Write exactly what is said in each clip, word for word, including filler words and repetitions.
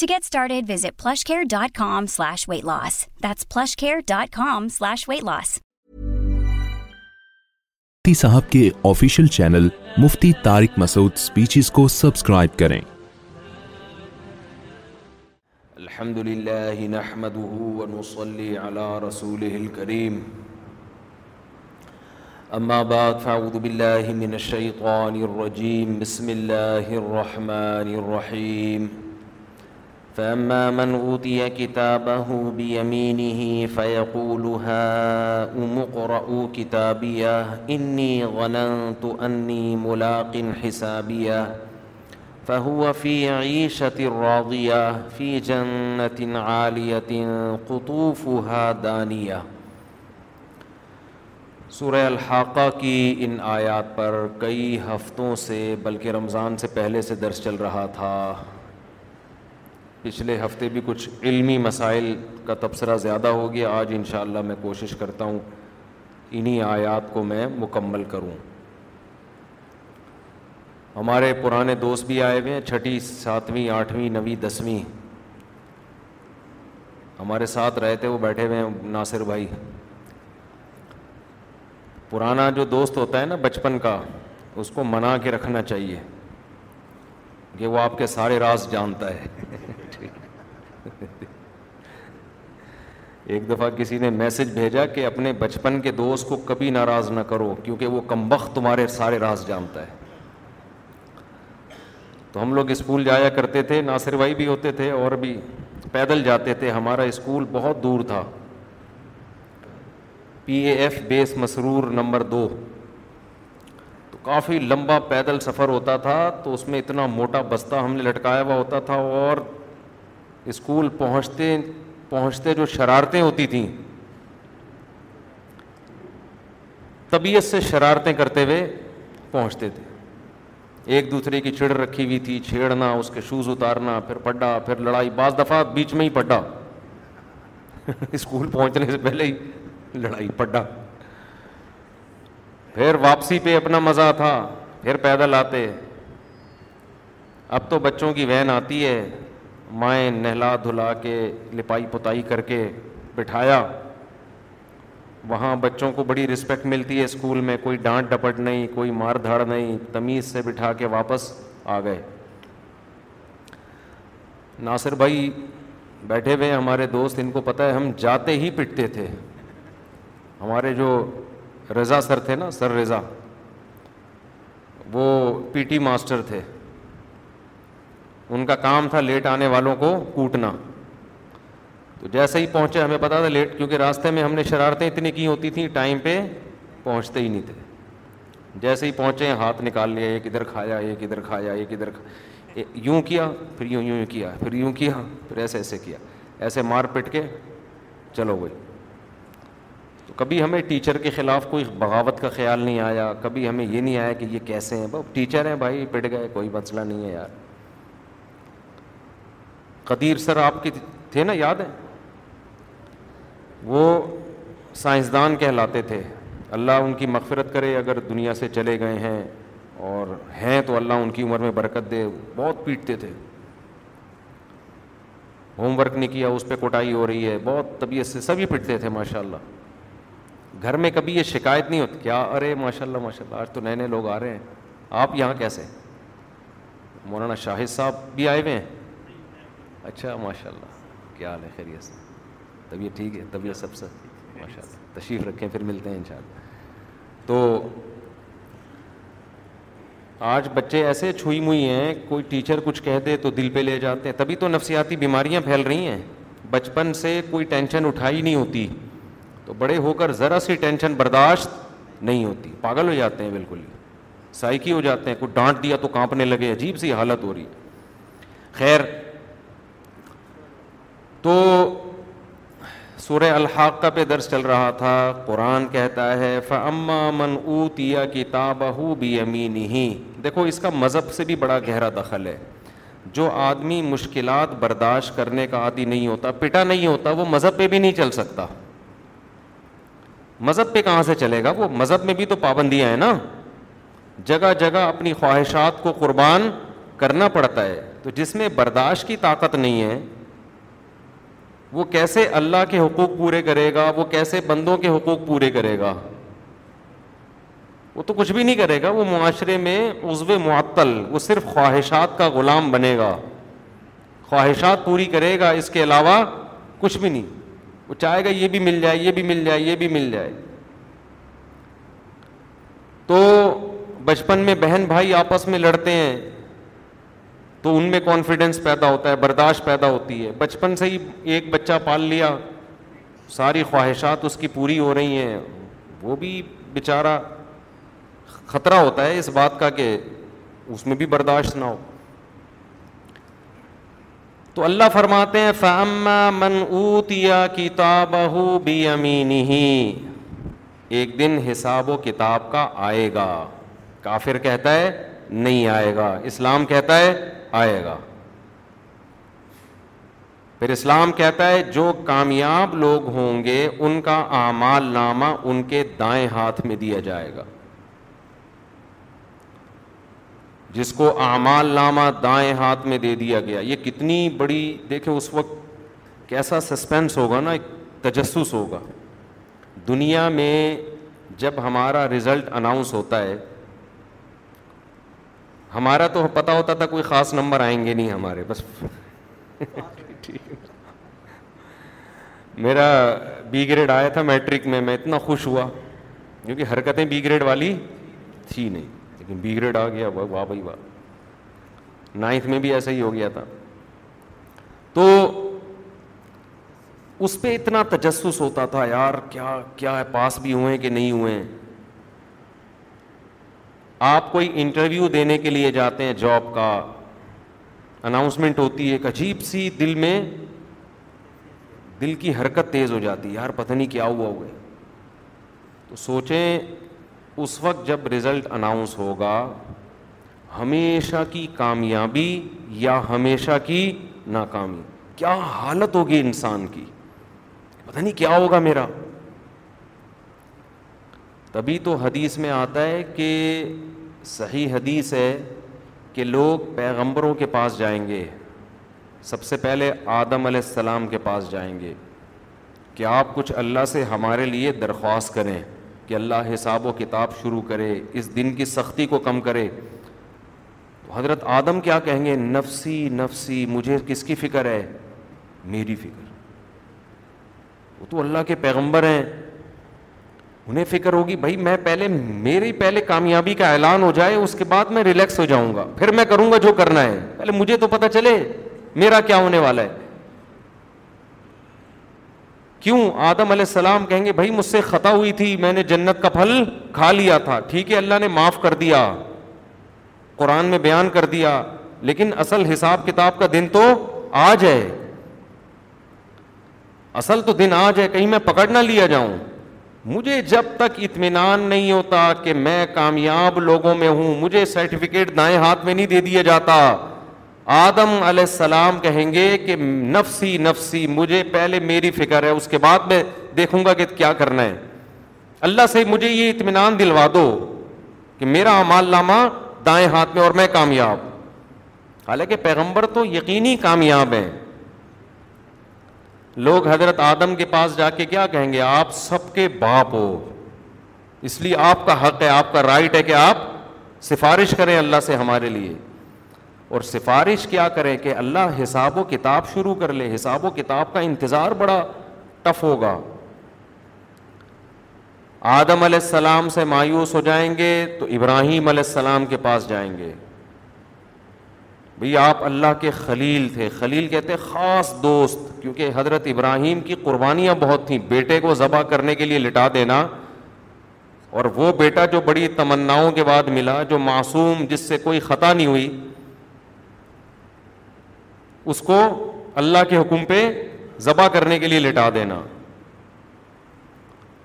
To get started, visit plushcare.com slash weight loss. That's plushcare.com slash weight loss. مفتی صاحب کے official channel Mufti Tariq Masood speeches کو subscribe کریں. الحمد للہ نحمده ونصلی علی رسولہ الکریم. اما بعد فاعوذ باللہ من الشیطان الرجیم. بسم اللہ الرحمن الرحیم. فَأَمَّا مَنْ أُوتِيَ كِتَابَهُ بِيَمِينِهِ فَيَقُولُ هَاؤُمُ اقْرَءُوا كِتَابِيَهْ إِنِّي ظَنَنْتُ أَنِّي مُلَاقٍ حِسَابِيَهْ فَهُوَ فِي عِيشَةٍ رَاضِيَةٍ فِي جَنَّةٍ عَالِيَةٍ قُطُوفُهَا دَانِيَةٌ. سورہ الحاقہ کی ان آیات پر کئی ہفتوں سے بلکہ رمضان سے پہلے سے درس چل رہا تھا. پچھلے ہفتے بھی کچھ علمی مسائل کا تبصرہ زیادہ ہو گیا. آج انشاءاللہ میں کوشش کرتا ہوں انہی آیات کو میں مکمل کروں. ہمارے پرانے دوست بھی آئے ہوئے ہیں, چھٹی, ساتویں, آٹھویں, نویں, دسویں ہمارے ساتھ رہتے وہ بیٹھے ہوئے ہیں. ناصر بھائی پرانا جو دوست ہوتا ہے نا بچپن کا, اس کو منا کے رکھنا چاہیے کہ وہ آپ کے سارے راز جانتا ہے. ایک دفعہ کسی نے میسج بھیجا کہ اپنے بچپن کے دوست کو کبھی ناراض نہ کرو کیونکہ وہ کمبخت تمہارے سارے راز جانتا ہے. تو ہم لوگ اسکول جایا کرتے تھے, ناصر بھائی بھی ہوتے تھے اور بھی, پیدل جاتے تھے. ہمارا اسکول بہت دور تھا, پی A F base Masroor number دو. تو کافی لمبا پیدل سفر ہوتا تھا, تو اس میں اتنا موٹا بستہ ہم نے لٹکایا ہوا ہوتا تھا. اور اسکول پہنچتے پہنچتے جو شرارتیں ہوتی تھیں, طبیعت سے شرارتیں کرتے ہوئے پہنچتے تھے. ایک دوسرے کی چڑ رکھی ہوئی تھی, چھیڑنا, اس کے شوز اتارنا, پھر پڈا, پھر لڑائی. بعض دفعہ بیچ میں ہی پڈا اسکول پہنچنے سے پہلے ہی لڑائی, پڈا. پھر واپسی پہ اپنا مزہ تھا, پھر پیدل آتے. اب تو بچوں کی وین آتی ہے, مائیں نہلا دھلا کے لپائی پتائی کر کے بٹھایا. وہاں بچوں کو بڑی رسپیکٹ ملتی ہے اسکول میں, کوئی ڈانٹ ڈپٹ نہیں, کوئی مار دھاڑ نہیں, تمیز سے بٹھا کے واپس آ گئے. ناصر بھائی بیٹھے ہوئے ہمارے دوست, ان کو پتہ ہے ہم جاتے ہی پٹتے تھے. ہمارے جو رضا سر تھے نا, سر رضا, وہ پی ٹی ماسٹر تھے. ان کا کام تھا لیٹ آنے والوں کو کوٹنا. تو جیسے ہی پہنچے, ہمیں پتا تھا لیٹ, کیونکہ راستے میں ہم نے شرارتیں اتنی کی ہوتی تھیں, ٹائم پہ پہنچتے ہی نہیں تھے. جیسے ہی پہنچے ہاتھ نکال لیا, ایک ادھر کھایا, ایک ادھر کھایا, ایک ادھر کھایا, یوں کیا, پھر یوں یوں کیا, پھر یوں کیا, پھر ایسے ایسے کیا, ایسے مار پٹ کے چلو گئی. تو کبھی ہمیں ٹیچر کے خلاف کوئی بغاوت کا خیال نہیں آیا, کبھی ہمیں یہ نہیں آیا کہ یہ کیسے ہیں, ٹیچر ہیں بھائی, پٹ گئے, کوئی مسئلہ نہیں ہے یار. قدیر سر آپ کے تھے نا, یاد ہے, وہ سائنسدان کہلاتے تھے. اللہ ان کی مغفرت کرے اگر دنیا سے چلے گئے ہیں اور ہیں تو اللہ ان کی عمر میں برکت دے. بہت پیٹتے تھے, ہوم ورک نہیں کیا اس پہ کوٹائی ہو رہی ہے, بہت طبیعت سے سبھی پٹتے تھے ماشاءاللہ. گھر میں کبھی یہ شکایت نہیں ہوتی کیا ارے ماشاءاللہ ماشاءاللہ آج تو نئے نئے لوگ آ رہے ہیں, آپ یہاں کیسے؟ مولانا شاہد صاحب بھی آئے ہوئے ہیں, اچھا ماشاءاللہ, کیا حال ہے, خیریت سے؟ طبیعت ٹھیک ہے, طبیعت سب سے ماشاءاللہ, تشریف رکھیں, پھر ملتے ہیں انشاءاللہ. تو آج بچے ایسے چھوئی موئی ہیں, کوئی ٹیچر کچھ کہہ دے تو دل پہ لے جاتے ہیں, تبھی تو نفسیاتی بیماریاں پھیل رہی ہیں. بچپن سے کوئی ٹینشن اٹھائی نہیں ہوتی تو بڑے ہو کر ذرا سی ٹینشن برداشت نہیں ہوتی, پاگل ہو جاتے ہیں, بالکل سائیکی ہو جاتے ہیں. کوئی ڈانٹ دیا تو کانپنے لگے, عجیب سی حالت ہو رہی ہے. خیر, تو سورہ الحاقہ پہ درس چل رہا تھا. قرآن کہتا ہے فَأَمَّا مَنْ أُوتِيَ كِتَابَهُ بِيَمِينِهِ. دیکھو اس کا مذہب سے بھی بڑا گہرا دخل ہے. جو آدمی مشکلات برداشت کرنے کا عادی نہیں ہوتا, پٹا نہیں ہوتا, وہ مذہب پہ بھی نہیں چل سکتا. مذہب پہ کہاں سے چلے گا وہ؟ مذہب میں بھی تو پابندیاں ہیں نا, جگہ جگہ اپنی خواہشات کو قربان کرنا پڑتا ہے. تو جس میں برداشت کی طاقت نہیں ہے وہ کیسے اللہ کے حقوق پورے کرے گا, وہ کیسے بندوں کے حقوق پورے کرے گا؟ وہ تو کچھ بھی نہیں کرے گا, وہ معاشرے میں عضو معطل, وہ صرف خواہشات کا غلام بنے گا, خواہشات پوری کرے گا, اس کے علاوہ کچھ بھی نہیں. وہ چاہے گا یہ بھی مل جائے, یہ بھی مل جائے, یہ بھی مل جائے. تو بچپن میں بہن بھائی آپس میں لڑتے ہیں تو ان میں کانفیڈنس پیدا ہوتا ہے, برداشت پیدا ہوتی ہے. بچپن سے ہی ایک بچہ پال لیا, ساری خواہشات اس کی پوری ہو رہی ہیں, وہ بھی بیچارہ خطرہ ہوتا ہے اس بات کا کہ اس میں بھی برداشت نہ ہو. تو اللہ فرماتے ہیں فَأَمَّا مَنْ أُوتِيَ كِتَابَهُ بِيَمِينِهِ. ایک دن حساب و کتاب کا آئے گا. کافر کہتا ہے نہیں آئے گا, اسلام کہتا ہے آئے گا. پھر اسلام کہتا ہے جو کامیاب لوگ ہوں گے ان کا اعمال نامہ ان کے دائیں ہاتھ میں دیا جائے گا. جس کو اعمال نامہ دائیں ہاتھ میں دے دیا گیا, یہ کتنی بڑی, دیکھیں اس وقت کیسا سسپینس ہوگا نا, ایک تجسس ہوگا. دنیا میں جب ہمارا رزلٹ اناؤنس ہوتا ہے, ہمارا تو پتہ ہوتا تھا کوئی خاص نمبر آئیں گے نہیں ہمارے, بس ٹھیک. میرا بی گریڈ آیا تھا میٹرک میں, میں اتنا خوش ہوا کیونکہ حرکتیں بی گریڈ والی تھی نہیں, لیکن بی گریڈ آ گیا, واہ بھائی واہ. نائنتھ میں بھی ایسا ہی ہو گیا تھا. تو اس پہ اتنا تجسس ہوتا تھا, یار کیا کیا ہے, پاس بھی ہوئے کہ نہیں ہوئے. آپ کوئی انٹرویو دینے کے لیے جاتے ہیں, جاب کا اناؤنسمنٹ ہوتی ہے, ایک عجیب سی دل میں, دل کی حرکت تیز ہو جاتی ہے, یار پتہ نہیں کیا ہوا ہوئے. تو سوچیں اس وقت جب رزلٹ اناؤنس ہوگا, ہمیشہ کی کامیابی یا ہمیشہ کی ناکامی, کیا حالت ہوگی انسان کی, پتہ نہیں کیا ہوگا میرا. تبھی تو حدیث میں آتا ہے کہ صحیح حدیث ہے کہ لوگ پیغمبروں کے پاس جائیں گے, سب سے پہلے آدم علیہ السلام کے پاس جائیں گے کہ آپ کچھ اللہ سے ہمارے لیے درخواست کریں کہ اللہ حساب و کتاب شروع کرے, اس دن کی سختی کو کم کرے. تو حضرت آدم کیا کہیں گے؟ نفسی نفسی, مجھے کس کی فکر ہے؟ میری فکر. وہ تو اللہ کے پیغمبر ہیں, انہیں فکر ہوگی بھائی میں پہلے, میری پہلے کامیابی کا اعلان ہو جائے, اس کے بعد میں ریلیکس ہو جاؤں گا, پھر میں کروں گا جو کرنا ہے, پہلے مجھے تو پتہ چلے میرا کیا ہونے والا ہے. کیوں آدم علیہ السلام کہیں گے بھائی مجھ سے خطا ہوئی تھی, میں نے جنت کا پھل کھا لیا تھا, ٹھیک ہے اللہ نے معاف کر دیا, قرآن میں بیان کر دیا, لیکن اصل حساب کتاب کا دن تو آج ہے, اصل تو دن آج ہے, کہیں میں پکڑ نہ لیا جاؤں. مجھے جب تک اطمینان نہیں ہوتا کہ میں کامیاب لوگوں میں ہوں, مجھے سرٹیفکیٹ دائیں ہاتھ میں نہیں دے دیا جاتا, آدم علیہ السلام کہیں گے کہ نفسی نفسی، مجھے پہلے میری فکر ہے، اس کے بعد میں دیکھوں گا کہ کیا کرنا ہے. اللہ سے مجھے یہ اطمینان دلوا دو کہ میرا اعمال نامہ دائیں ہاتھ میں اور میں کامیاب. حالانکہ پیغمبر تو یقینی کامیاب ہیں. لوگ حضرت آدم کے پاس جا کے کیا کہیں گے؟ آپ سب کے باپ ہو، اس لیے آپ کا حق ہے، آپ کا رائٹ ہے کہ آپ سفارش کریں اللہ سے ہمارے لیے. اور سفارش کیا کریں کہ اللہ حساب و کتاب شروع کر لے. حساب و کتاب کا انتظار بڑا ٹف ہوگا. آدم علیہ السلام سے مایوس ہو جائیں گے تو ابراہیم علیہ السلام کے پاس جائیں گے. بھئی آپ اللہ کے خلیل تھے. خلیل کہتے ہیں خاص دوست، کیونکہ حضرت ابراہیم کی قربانیاں بہت تھیں. بیٹے کو ذبح کرنے کے لیے لٹا دینا، اور وہ بیٹا جو بڑی تمناؤں کے بعد ملا، جو معصوم، جس سے کوئی خطا نہیں ہوئی، اس کو اللہ کے حکم پہ ذبح کرنے کے لیے لٹا دینا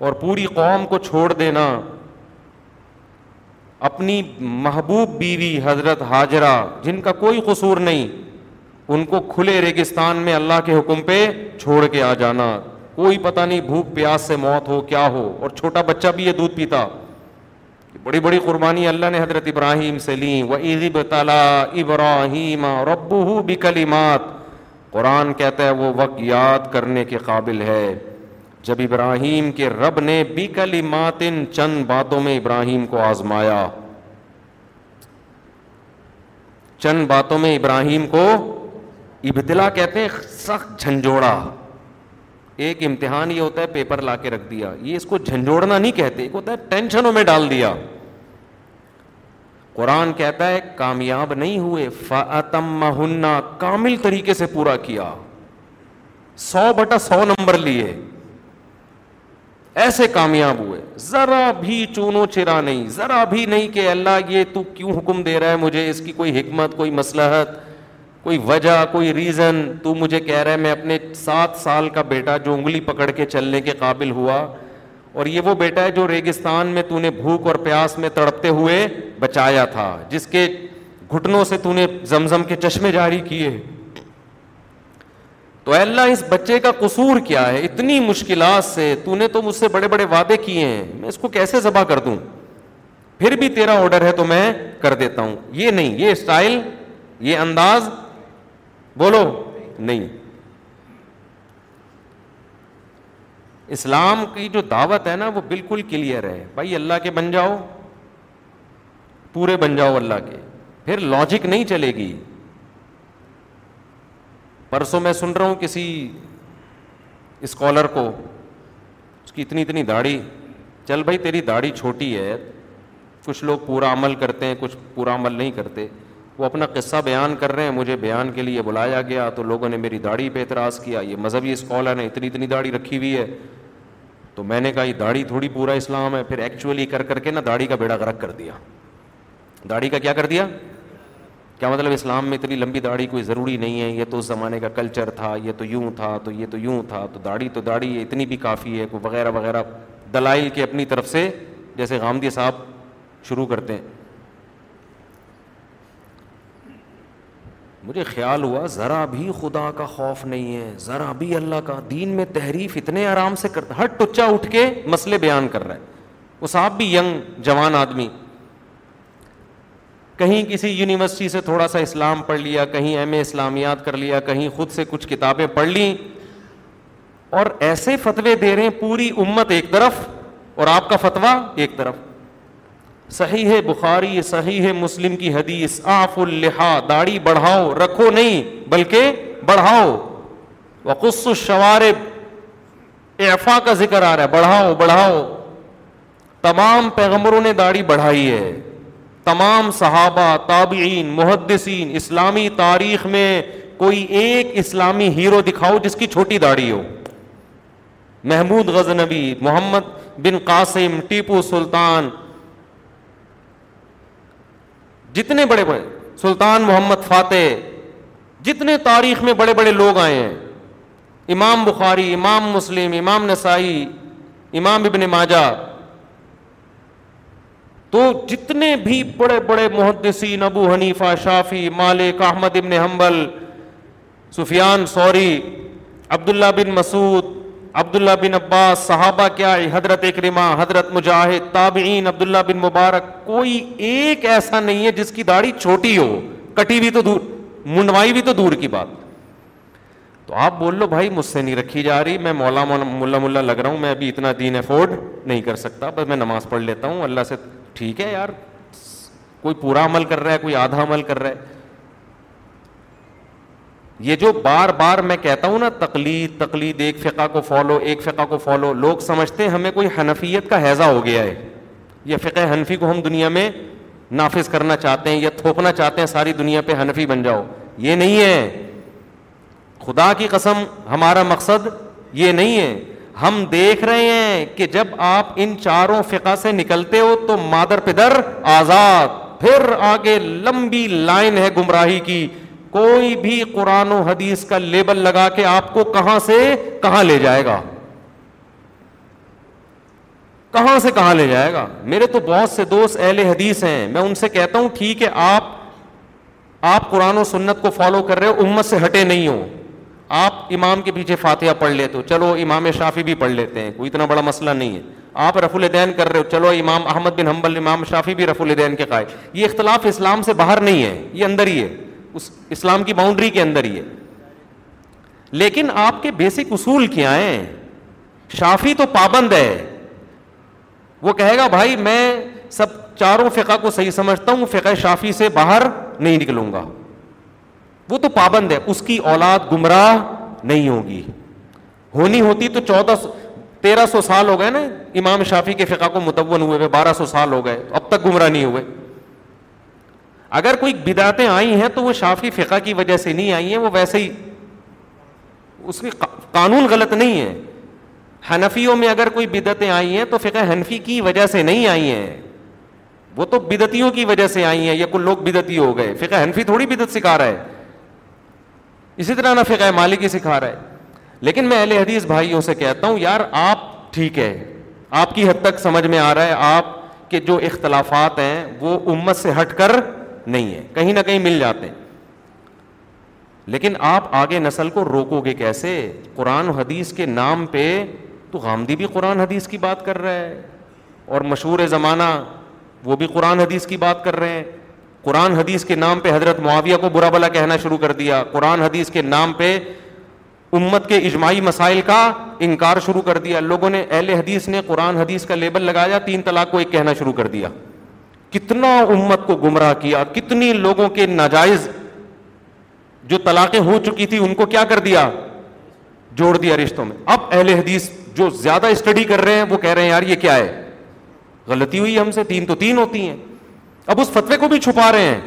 اور پوری قوم کو چھوڑ دینا. اپنی محبوب بیوی حضرت ہاجرہ، جن کا کوئی قصور نہیں، ان کو کھلے ریگستان میں اللہ کے حکم پہ چھوڑ کے آ جانا. کوئی پتہ نہیں بھوک پیاس سے موت ہو کیا ہو، اور چھوٹا بچہ بھی یہ دودھ پیتا. بڑی بڑی قربانی اللہ نے حضرت ابراہیم سے لیں. وَإِذِ ابْتَلَىٰ إِبْرَاهِيمَ رَبُّهُ بِكَلِمَاتٍ، قرآن کہتا ہے وہ وقت یاد کرنے کے قابل ہے جب ابراہیم کے رب نے بِكَلِمَاتٍ، چند باتوں میں ابراہیم کو آزمایا، چند باتوں میں ابراہیم کو ابتلا کہتے ہیں، سخت جھنجھوڑا. ایک امتحان یہ ہوتا ہے پیپر لا کے رکھ دیا، یہ اس کو جھنجھوڑنا نہیں کہتے، ایک ہوتا ہے ٹینشنوں میں ڈال دیا. قرآن کہتا ہے کامیاب نہیں ہوئے، فَأَتَمَّهُنَّ، کامل طریقے سے پورا کیا، سو بٹا سو نمبر لیے، ایسے کامیاب ہوئے. ذرا بھی چونو چرا نہیں، ذرا بھی نہیں کہ اللہ یہ تو کیوں حکم دے رہا ہے مجھے، اس کی کوئی حکمت، کوئی مصلحت، کوئی وجہ، کوئی ریزن. تو مجھے کہہ رہا ہے میں اپنے سات سال کا بیٹا جو انگلی پکڑ کے چلنے کے قابل ہوا، اور یہ وہ بیٹا ہے جو ریگستان میں تو نے بھوک اور پیاس میں تڑپتے ہوئے بچایا تھا، جس کے گھٹنوں سے تو نے زمزم کے چشمے جاری کیے. تو اے اللہ اس بچے کا قصور کیا ہے؟ اتنی مشکلات سے تو نے تو مجھ سے بڑے بڑے وعدے کیے ہیں، میں اس کو کیسے ذبح کر دوں؟ پھر بھی تیرا آرڈر ہے تو میں کر دیتا ہوں. یہ نہیں، یہ اسٹائل، یہ انداز بولو نہیں. اسلام کی جو دعوت ہے نا وہ بالکل کلیئر ہے. بھائی اللہ کے بن جاؤ، پورے بن جاؤ اللہ کے، پھر لاجک نہیں چلے گی. پرسوں میں سن رہا ہوں کسی اسکالر کو، اس کی اتنی اتنی داڑھی. چل بھائی تیری داڑھی چھوٹی ہے، کچھ لوگ پورا عمل کرتے ہیں، کچھ پورا عمل نہیں کرتے. وہ اپنا قصہ بیان کر رہے ہیں، مجھے بیان کے لیے بلایا گیا تو لوگوں نے میری داڑھی پہ اعتراض کیا. یہ مذہبی اسکالر نے اتنی اتنی داڑھی رکھی ہوئی ہے. تو میں نے کہا یہ داڑھی تھوڑی پورا اسلام ہے. پھر ایکچولی کر کر کے نا داڑھی کا بیڑا غرق کر دیا. داڑھی کا کیا کر دیا؟ کیا مطلب اسلام میں اتنی لمبی داڑھی کوئی ضروری نہیں ہے، یہ تو اس زمانے کا کلچر تھا، یہ تو یوں تھا، تو یہ تو یوں تھا، تو داڑھی تو داڑھی اتنی بھی کافی ہے، کوئی وغیرہ وغیرہ دلائل کے اپنی طرف سے، جیسے غامدی صاحب شروع کرتے ہیں. مجھے خیال ہوا ذرا بھی خدا کا خوف نہیں ہے، ذرا بھی اللہ کا. دین میں تحریف اتنے آرام سے کرتا، ہر ٹچا اٹھ کے مسئلے بیان کر رہا ہے. وہ صاحب بھی ینگ جوان آدمی، کہیں کسی یونیورسٹی سے تھوڑا سا اسلام پڑھ لیا، کہیں ایم اے اسلامیات کر لیا، کہیں خود سے کچھ کتابیں پڑھ لیں، اور ایسے فتوے دے رہے ہیں. پوری امت ایک طرف اور آپ کا فتویٰ ایک طرف. صحیح بخاری، صحیح مسلم کی حدیث، آف اللحا، داڑھی بڑھاؤ، رکھو نہیں بلکہ بڑھاؤ. وقص الشوارب، اعفا کا ذکر آ رہا ہے، بڑھاؤ بڑھاؤ. تمام پیغمبروں نے داڑھی بڑھائی ہے، تمام صحابہ، تابعین، محدثین. اسلامی تاریخ میں کوئی ایک اسلامی ہیرو دکھاؤ جس کی چھوٹی داڑھی ہو. محمود غزنوی، محمد بن قاسم، ٹیپو سلطان، جتنے بڑے بڑے سلطان محمد فاتح، جتنے تاریخ میں بڑے بڑے لوگ آئے ہیں. امام بخاری، امام مسلم، امام نسائی، امام ابن ماجہ. تو جتنے بھی بڑے بڑے محدثین ابو حنیفہ، شافی، مالک، احمد ابن حنبل، سفیان سوری، عبداللہ بن مسعود، عبداللہ بن عباس، صحابہ کیا ہے، حضرت اکرمہ، حضرت مجاہد، تابعین، عبداللہ بن مبارک، کوئی ایک ایسا نہیں ہے جس کی داڑھی چھوٹی ہو، کٹی بھی تو دور، منڈوائی بھی تو دور کی بات. تو آپ بول لو بھائی مجھ سے نہیں رکھی جا رہی، میں مولا ملا ملا لگ رہا ہوں، میں ابھی اتنا دین افورڈ نہیں کر سکتا، بس میں نماز پڑھ لیتا ہوں اللہ سے. ٹھیک ہے یار، کوئی پورا عمل کر رہا ہے، کوئی آدھا عمل کر رہا ہے. یہ جو بار بار میں کہتا ہوں نا تقلید تقلید، ایک فقہ کو فالو ایک فقہ کو فالو، لوگ سمجھتے ہیں ہمیں کوئی حنفیت کا ہیضہ ہو گیا ہے، یہ فقہ حنفی کو ہم دنیا میں نافذ کرنا چاہتے ہیں یا تھوپنا چاہتے ہیں، ساری دنیا پہ حنفی بن جاؤ. یہ نہیں ہے، خدا کی قسم ہمارا مقصد یہ نہیں ہے. ہم دیکھ رہے ہیں کہ جب آپ ان چاروں فقہ سے نکلتے ہو تو مادر پدر آزاد، پھر آگے لمبی لائن ہے گمراہی کی. کوئی بھی قرآن و حدیث کا لیبل لگا کے آپ کو کہاں سے کہاں لے جائے گا، کہاں سے کہاں لے جائے گا. میرے تو بہت سے دوست اہل حدیث ہیں، میں ان سے کہتا ہوں ٹھیک ہے آپ آپ قرآن و سنت کو فالو کر رہے ہو، امت سے ہٹے نہیں ہو، آپ امام کے پیچھے فاتحہ پڑھ لیتے ہو، چلو امام شافی بھی پڑھ لیتے ہیں، کوئی اتنا بڑا مسئلہ نہیں ہے. آپ رفع الیدین کر رہے ہو، چلو امام احمد بن حنبل، امام شافی بھی رفع الیدین کے قائل. یہ اختلاف اسلام سے باہر نہیں ہے، یہ اندر ہی ہے، اس اسلام کی باؤنڈری کے اندر ہی ہے. لیکن آپ کے بیسک اصول کیا ہیں؟ شافی تو پابند ہے، وہ کہے گا بھائی میں سب چاروں فقہ کو صحیح سمجھتا ہوں، فقہ شافی سے باہر نہیں نکلوں گا، وہ تو پابند ہے. اس کی اولاد گمراہ نہیں ہوگی، ہونی ہوتی تو چودہ سو تیرہ سو سال ہو گئے نا امام شافی کے فقہ کو مدون ہوئے ہوئے، بارہ سو سال ہو گئے، اب تک گمراہ نہیں ہوئے. اگر کوئی بدعتیں آئی ہیں تو وہ شافی فقہ کی وجہ سے نہیں آئی ہیں، وہ ویسے ہی اس کی قانون غلط نہیں ہے. حنفیوں میں اگر کوئی بدعتیں آئی ہیں تو فقہ حنفی کی وجہ سے نہیں آئی ہیں، وہ تو بدعتیوں کی وجہ سے آئی ہیں، یا کچھ لوگ بدعتی ہو گئے. فقہ حنفی تھوڑی بدعت سکھا رہا ہے، اسی طرح نہ فقہ مالکی سکھا رہا ہے. لیکن میں اہل حدیث بھائیوں سے کہتا ہوں یار آپ ٹھیک ہے، آپ کی حد تک سمجھ میں آ رہا ہے، آپ کے جو اختلافات ہیں وہ امت سے ہٹ کر نہیں ہیں، کہیں نہ کہیں مل جاتے ہیں. لیکن آپ آگے نسل کو روکو گے کیسے؟ قرآن و حدیث کے نام پہ تو غامدی بھی قرآن حدیث کی بات کر رہا ہے، اور مشہور زمانہ وہ بھی قرآن حدیث کی بات کر رہے ہیں. قرآن حدیث کے نام پہ حضرت معاویہ کو برا بلا کہنا شروع کر دیا، قرآن حدیث کے نام پہ امت کے اجماعی مسائل کا انکار شروع کر دیا. لوگوں نے، اہل حدیث نے قرآن حدیث کا لیبل لگایا، تین طلاق کو ایک کہنا شروع کر دیا. کتنا امت کو گمراہ کیا، کتنی لوگوں کے ناجائز جو طلاقیں ہو چکی تھی ان کو کیا کر دیا، جوڑ دیا رشتوں میں. اب اہل حدیث جو زیادہ اسٹڈی کر رہے ہیں وہ کہہ رہے ہیں یار یہ کیا ہے، غلطی ہوئی ہم سے، تین تو تین ہوتی ہیں. اب اس فتوے کو بھی چھپا رہے ہیں.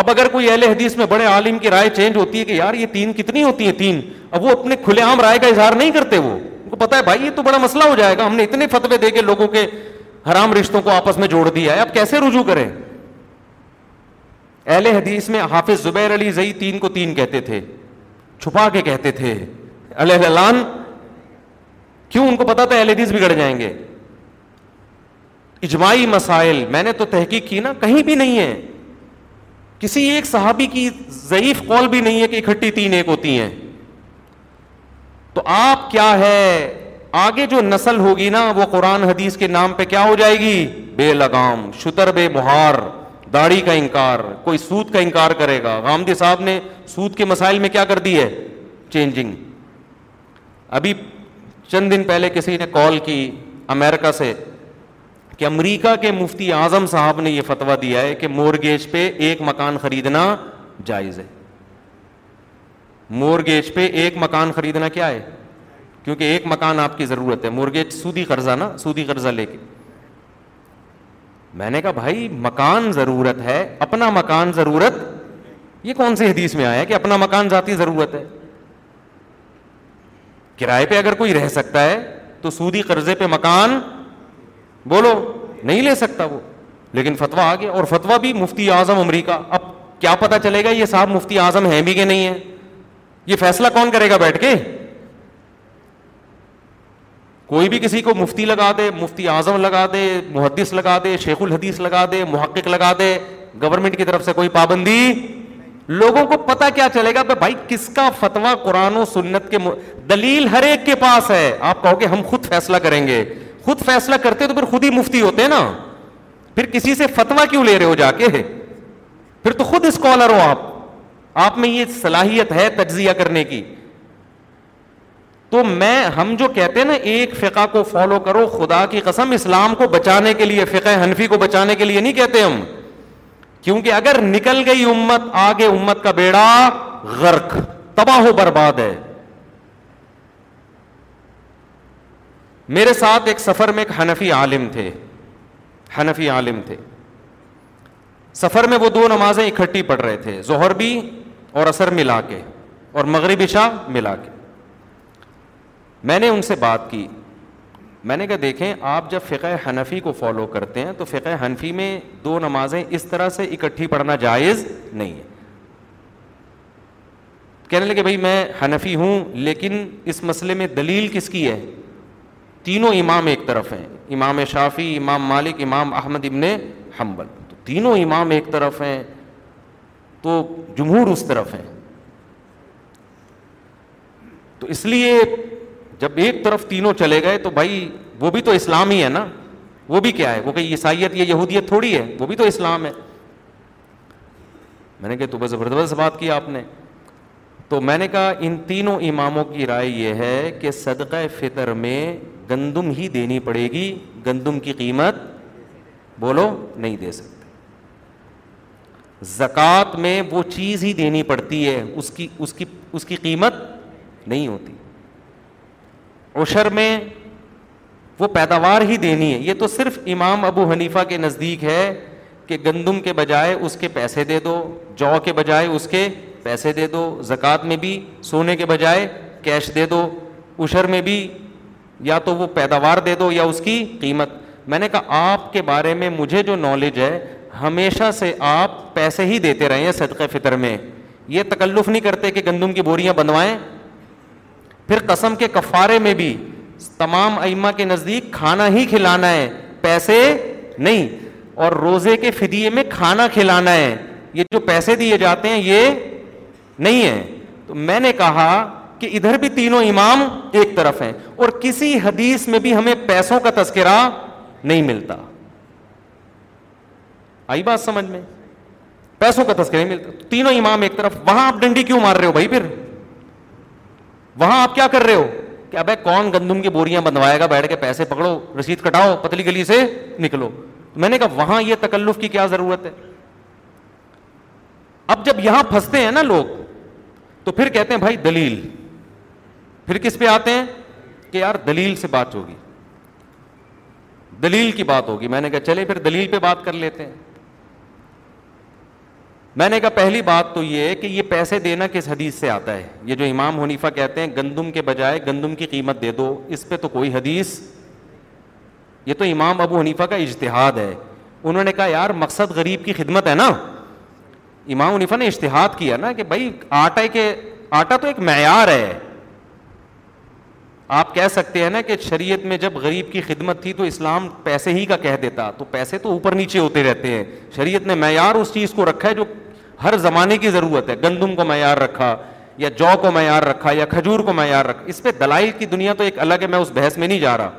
اب اگر کوئی اہل حدیث میں بڑے عالم کی رائے چینج ہوتی ہے کہ یار یہ تین کتنی ہوتی ہے، تین، اب وہ اپنے کھلے عام رائے کا اظہار نہیں کرتے، وہ ان کو پتا ہے بھائی یہ تو بڑا مسئلہ ہو جائے گا، ہم نے اتنے فتوے دے کے لوگوں کے حرام رشتوں کو آپس میں جوڑ دیا ہے، اب کیسے رجوع کریں. اہل حدیث میں حافظ زبیر علی زئی تین کو تین کہتے تھے، چھپا کے کہتے تھے الہلالان، کیوں؟ ان کو پتا تھا اہل حدیث بگڑ جائیں گے. اجماعی مسائل میں نے تو تحقیق کی نا، کہیں بھی نہیں ہے، کسی ایک صحابی کی ضعیف قول بھی نہیں ہے کہ اکٹھی تین ایک ہوتی ہیں. تو آپ کیا ہے، آگے جو نسل ہوگی نا وہ قرآن حدیث کے نام پہ کیا ہو جائے گی، بے لگام، شتر بے مہار، داڑھی کا انکار، کوئی سود کا انکار کرے گا. غامدی صاحب نے سود کے مسائل میں کیا کر دی ہے، چینجنگ. ابھی چند دن پہلے کسی نے کال کی امریکہ سے کہ امریکہ کے مفتی اعظم صاحب نے یہ فتویٰ دیا ہے کہ مورگیج پہ ایک مکان خریدنا جائز ہے. مورگیج پہ ایک مکان خریدنا کیا ہے، کیونکہ ایک مکان آپ کی ضرورت ہے، مورگیج سودی قرضہ نا، سودی قرضہ لے کے. میں نے کہا بھائی مکان ضرورت ہے، اپنا مکان ضرورت، یہ کون سے حدیث میں آیا ہے کہ اپنا مکان ذاتی ضرورت ہے؟ کرائے پہ اگر کوئی رہ سکتا ہے تو سودی قرضے پہ مکان بولو نہیں لے سکتا وہ. لیکن فتویٰ آ گیا، اور فتویٰ بھی مفتی اعظم امریکہ. اب کیا پتہ چلے گا یہ صاحب مفتی اعظم ہیں بھی کہ نہیں ہیں، یہ فیصلہ کون کرے گا بیٹھ کے؟ کوئی بھی کسی کو مفتی لگا دے, مفتی اعظم لگا دے, محدث لگا دے, شیخ الحدیث لگا دے, محقق لگا دے, گورنمنٹ کی طرف سے کوئی پابندی. لوگوں کو پتہ کیا چلے گا بھائی کس کا فتویٰ قرآن و سنت کے م... دلیل ہر ایک کے پاس ہے. آپ کہو گے ہم خود فیصلہ کریں گے, خود فیصلہ کرتے تو پھر خود ہی مفتی ہوتے ہیں نا, پھر کسی سے فتویٰ کیوں لے رہے ہو جا کے, پھر تو خود اسکالر ہو آپ, آپ میں یہ صلاحیت ہے تجزیہ کرنے کی. تو میں ہم جو کہتے ہیں نا ایک فقہ کو فالو کرو, خدا کی قسم اسلام کو بچانے کے لیے, فقہ حنفی کو بچانے کے لیے نہیں کہتے ہم, کیونکہ اگر نکل گئی امت آگے امت کا بیڑا غرق, تباہ و برباد ہے. میرے ساتھ ایک سفر میں ایک حنفی عالم تھے, حنفی عالم تھے سفر میں. وہ دو نمازیں اکٹھی پڑھ رہے تھے, ظہر بھی اور عصر ملا کے اور مغرب عشاء ملا کے. میں نے ان سے بات کی, میں نے کہا دیکھیں آپ جب فقہ حنفی کو فالو کرتے ہیں تو فقہ حنفی میں دو نمازیں اس طرح سے اکٹھی پڑھنا جائز نہیں ہے. کہنے لگے بھائی میں حنفی ہوں لیکن اس مسئلے میں دلیل کس کی ہے, تینوں امام ایک طرف ہیں, امام شافی, امام مالک, امام احمد ابن حنبل, تو تینوں امام ایک طرف ہیں تو جمہور اس طرف ہیں, تو اس لیے جب ایک طرف تینوں چلے گئے تو بھائی وہ بھی تو اسلام ہی ہے نا, وہ بھی کیا ہے, وہ کہ عیسائیت یا یہودیت تھوڑی ہے, وہ بھی تو اسلام ہے. میں نے کہا تو بہت زبردست بات کی آپ نے. تو میں نے کہا ان تینوں اماموں کی رائے یہ ہے کہ صدقہ فطر میں گندم ہی دینی پڑے گی, گندم کی قیمت بولو نہیں دے سکتے, زکوٰۃ میں وہ چیز ہی دینی پڑتی ہے, اس کی اس کی اس کی قیمت نہیں ہوتی, عشر میں وہ پیداوار ہی دینی ہے. یہ تو صرف امام ابو حنیفہ کے نزدیک ہے کہ گندم کے بجائے اس کے پیسے دے دو, جو کے بجائے اس کے پیسے دے دو, زکوٰۃ میں بھی سونے کے بجائے کیش دے دو, عشر میں بھی یا تو وہ پیداوار دے دو یا اس کی قیمت. میں نے کہا آپ کے بارے میں مجھے جو نالج ہے ہمیشہ سے آپ پیسے ہی دیتے رہے ہیں صدقہ فطر میں, یہ تکلف نہیں کرتے کہ گندم کی بوریاں بنوائیں. پھر قسم کے کفارے میں بھی تمام ائمہ کے نزدیک کھانا ہی کھلانا ہے, پیسے نہیں, اور روزے کے فدیے میں کھانا کھلانا ہے, یہ جو پیسے دیے جاتے ہیں یہ نہیں ہے. تو میں نے کہا کہ ادھر بھی تینوں امام ایک طرف ہیں, اور کسی حدیث میں بھی ہمیں پیسوں کا تذکرہ نہیں ملتا. آئی بات سمجھ میں, پیسوں کا تذکرہ نہیں ملتا, تینوں امام ایک طرف. وہاں آپ ڈنڈی کیوں مار رہے ہو بھائی, پھر وہاں آپ کیا کر رہے ہو کہ ابے کون گندم کی بوریاں بنوائے گا, بیٹھ کے پیسے پکڑو, رسید کٹاؤ, پتلی گلی سے نکلو. میں نے کہا وہاں یہ تکلف کی کیا ضرورت ہے. اب جب یہاں پھنستے ہیں نا لوگ تو پھر کہتے ہیں بھائی دلیل, پھر کس پہ آتے ہیں کہ یار دلیل سے بات ہوگی, دلیل کی بات ہوگی. میں نے کہا چلے پھر دلیل پہ بات کر لیتے ہیں. میں نے کہا پہلی بات تو یہ ہے کہ یہ پیسے دینا کس حدیث سے آتا ہے, یہ جو امام حنیفہ کہتے ہیں گندم کے بجائے گندم کی قیمت دے دو, اس پہ تو کوئی حدیث, یہ تو امام ابو حنیفہ کا اجتہاد ہے. انہوں نے کہا یار مقصد غریب کی خدمت ہے نا, امام حنیفہ نے اجتہاد کیا نا کہ بھائی آٹا کے آٹا تو ایک معیار ہے, آپ کہہ سکتے ہیں نا کہ شریعت میں جب غریب کی خدمت تھی تو اسلام پیسے ہی کا کہہ دیتا, تو پیسے تو اوپر نیچے ہوتے رہتے ہیں, شریعت نے معیار اس چیز کو رکھا ہے جو ہر زمانے کی ضرورت ہے. گندم کو معیار رکھا یا جو کو معیار رکھا یا کھجور کو معیار رکھا, اس پہ دلائل کی دنیا تو ایک الگ ہے, میں اس بحث میں نہیں جا رہا.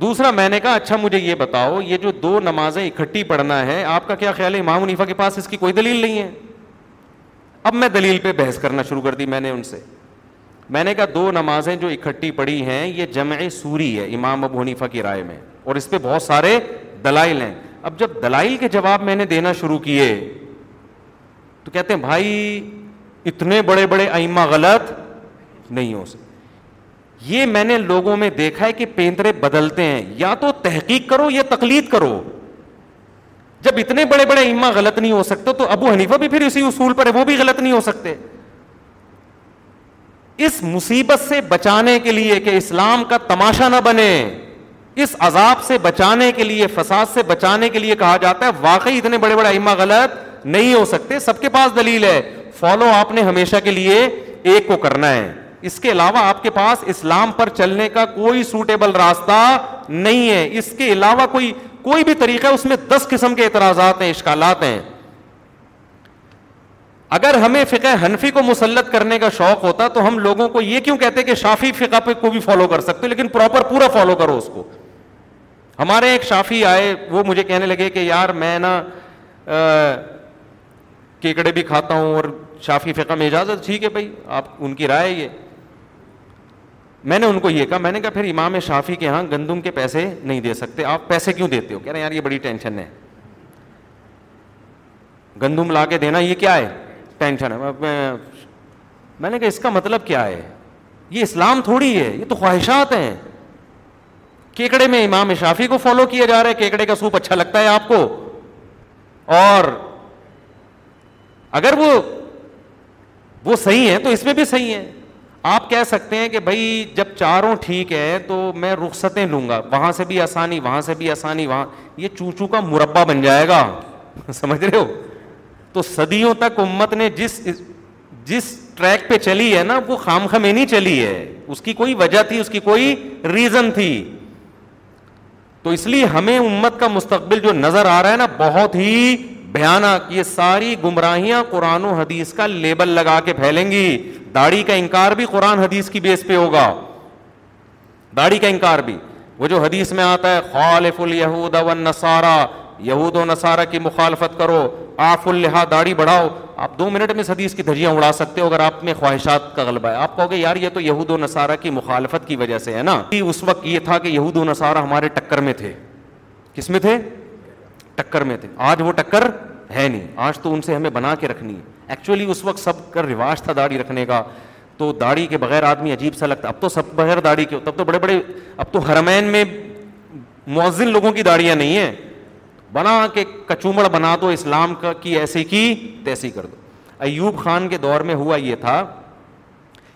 دوسرا میں نے کہا اچھا مجھے یہ بتاؤ یہ جو دو نمازیں اکٹھی پڑھنا ہے آپ کا کیا خیال ہے, امام حنیفہ کے پاس اس کی کوئی دلیل نہیں ہے. اب میں دلیل پہ بحث کرنا شروع کر دی میں نے ان سے. میں نے کہا دو نمازیں جو اکٹھی پڑھی ہیں یہ جمع سوری ہے امام ابو حنیفہ کی رائے میں, اور اس پہ بہت سارے دلائل ہیں. اب جب دلائل کے جواب میں نے دینا شروع کیے تو کہتے ہیں بھائی اتنے بڑے بڑے ائمہ غلط نہیں ہو سکتے. یہ میں نے لوگوں میں دیکھا ہے کہ پینترے بدلتے ہیں, یا تو تحقیق کرو یا تقلید کرو. جب اتنے بڑے بڑے ائمہ غلط نہیں ہو سکتے تو ابو حنیفہ بھی پھر اسی اصول پر ہے, وہ بھی غلط نہیں ہو سکتے. اس مصیبت سے بچانے کے لیے کہ اسلام کا تماشا نہ بنے, اس عذاب سے بچانے کے لیے, فساد سے بچانے کے لیے کہا جاتا ہے واقعی اتنے بڑے بڑے ائمہ غلط نہیں ہو سکتے, سب کے پاس دلیل ہے, فالو آپ نے ہمیشہ کے لیے ایک کو کرنا ہے. اس کے علاوہ آپ کے پاس اسلام پر چلنے کا کوئی سوٹیبل راستہ نہیں ہے. اس کے علاوہ کوئی کوئی بھی طریقہ ہے اس میں دس قسم کے اعتراضات ہیں, اشکالات ہیں. اگر ہمیں فقہ حنفی کو مسلط کرنے کا شوق ہوتا تو ہم لوگوں کو یہ کیوں کہتے کہ شافی فقہ پہ کو بھی فالو کر سکتے, لیکن پراپر پورا فالو کرو اس کو. ہمارے ایک شافی آئے, وہ مجھے کہنے لگے کہ یار میں نا کیکڑے بھی کھاتا ہوں اور شافی فقہ میں اجازت, ٹھیک ہے بھائی آپ ان کی رائے یہ. میں نے ان کو یہ کہا, میں نے کہا پھر امام شافی کے ہاں گندم کے پیسے نہیں دے سکتے, آپ پیسے کیوں دیتے ہو؟ کہہ رہے ہیں یار یہ بڑی ٹینشن ہے, گندم لا کے دینا یہ کیا ہے, ٹینشن ہے. میں نے کہا اس کا مطلب کیا ہے, یہ اسلام تھوڑی ہے, یہ تو خواہشات ہیں. کیکڑے میں امام شافی کو فالو کیا جا رہا ہے, کیکڑے کا سوپ اچھا لگتا ہے آپ کو, اور اگر وہ وہ صحیح ہیں تو اس میں بھی صحیح ہیں. آپ کہہ سکتے ہیں کہ بھائی جب چاروں ٹھیک ہے تو میں رخصتیں لوں گا, وہاں سے بھی آسانی وہاں سے بھی آسانی وہاں, یہ چوچو کا مربع بن جائے گا. سمجھ رہے ہو؟ تو صدیوں تک امت نے جس جس ٹریک پہ چلی ہے نا وہ خام خمے نہیں چلی ہے, اس کی کوئی وجہ تھی, اس کی کوئی ریزن تھی. تو اس لیے ہمیں امت کا مستقبل جو نظر آ رہا ہے نا بہت ہی بھیانک, یہ ساری گمراہیاں قرآن و حدیث کا لیبل لگا کے پھیلیں گی. داڑھی کا انکار بھی قرآن حدیث کی بیس پہ ہوگا, داڑھی کا انکار بھی. وہ جو حدیث میں آتا ہے خالف الیہود والنصارا, یہود و نصارا کی مخالفت کرو, آف اللحا داڑھی بڑھاؤ, آپ دو منٹ میں اس حدیث کی دھجیاں اڑا سکتے ہو اگر آپ میں خواہشات کا غلبہ ہے. آپ کہو گے یار یہ تو یہود و نصارا کی مخالفت کی وجہ سے ہے نا, اس وقت یہ تھا کہ یہود و نصارا ہمارے ٹکر میں تھے. کس میں تھے؟ ٹکر میں تھے. آج وہ ٹکر ہے نہیں, آج تو ان سے ہمیں بنا کے رکھنی ہے. ایکچولی اس وقت سب کا رواج تھا داڑھی رکھنے کا, تو داڑھی کے بغیر آدمی عجیب سا لگتا. اب تو سب بغیر داڑھی کے, تب تو بڑے بڑے, اب تو حرمین میں مؤذن لوگوں کی داڑیاں نہیں ہیں, بنا کے کچومڑ بنا دو, اسلام کا کی ایسی کی تیسی کر دو. ایوب خان کے دور میں ہوا یہ تھا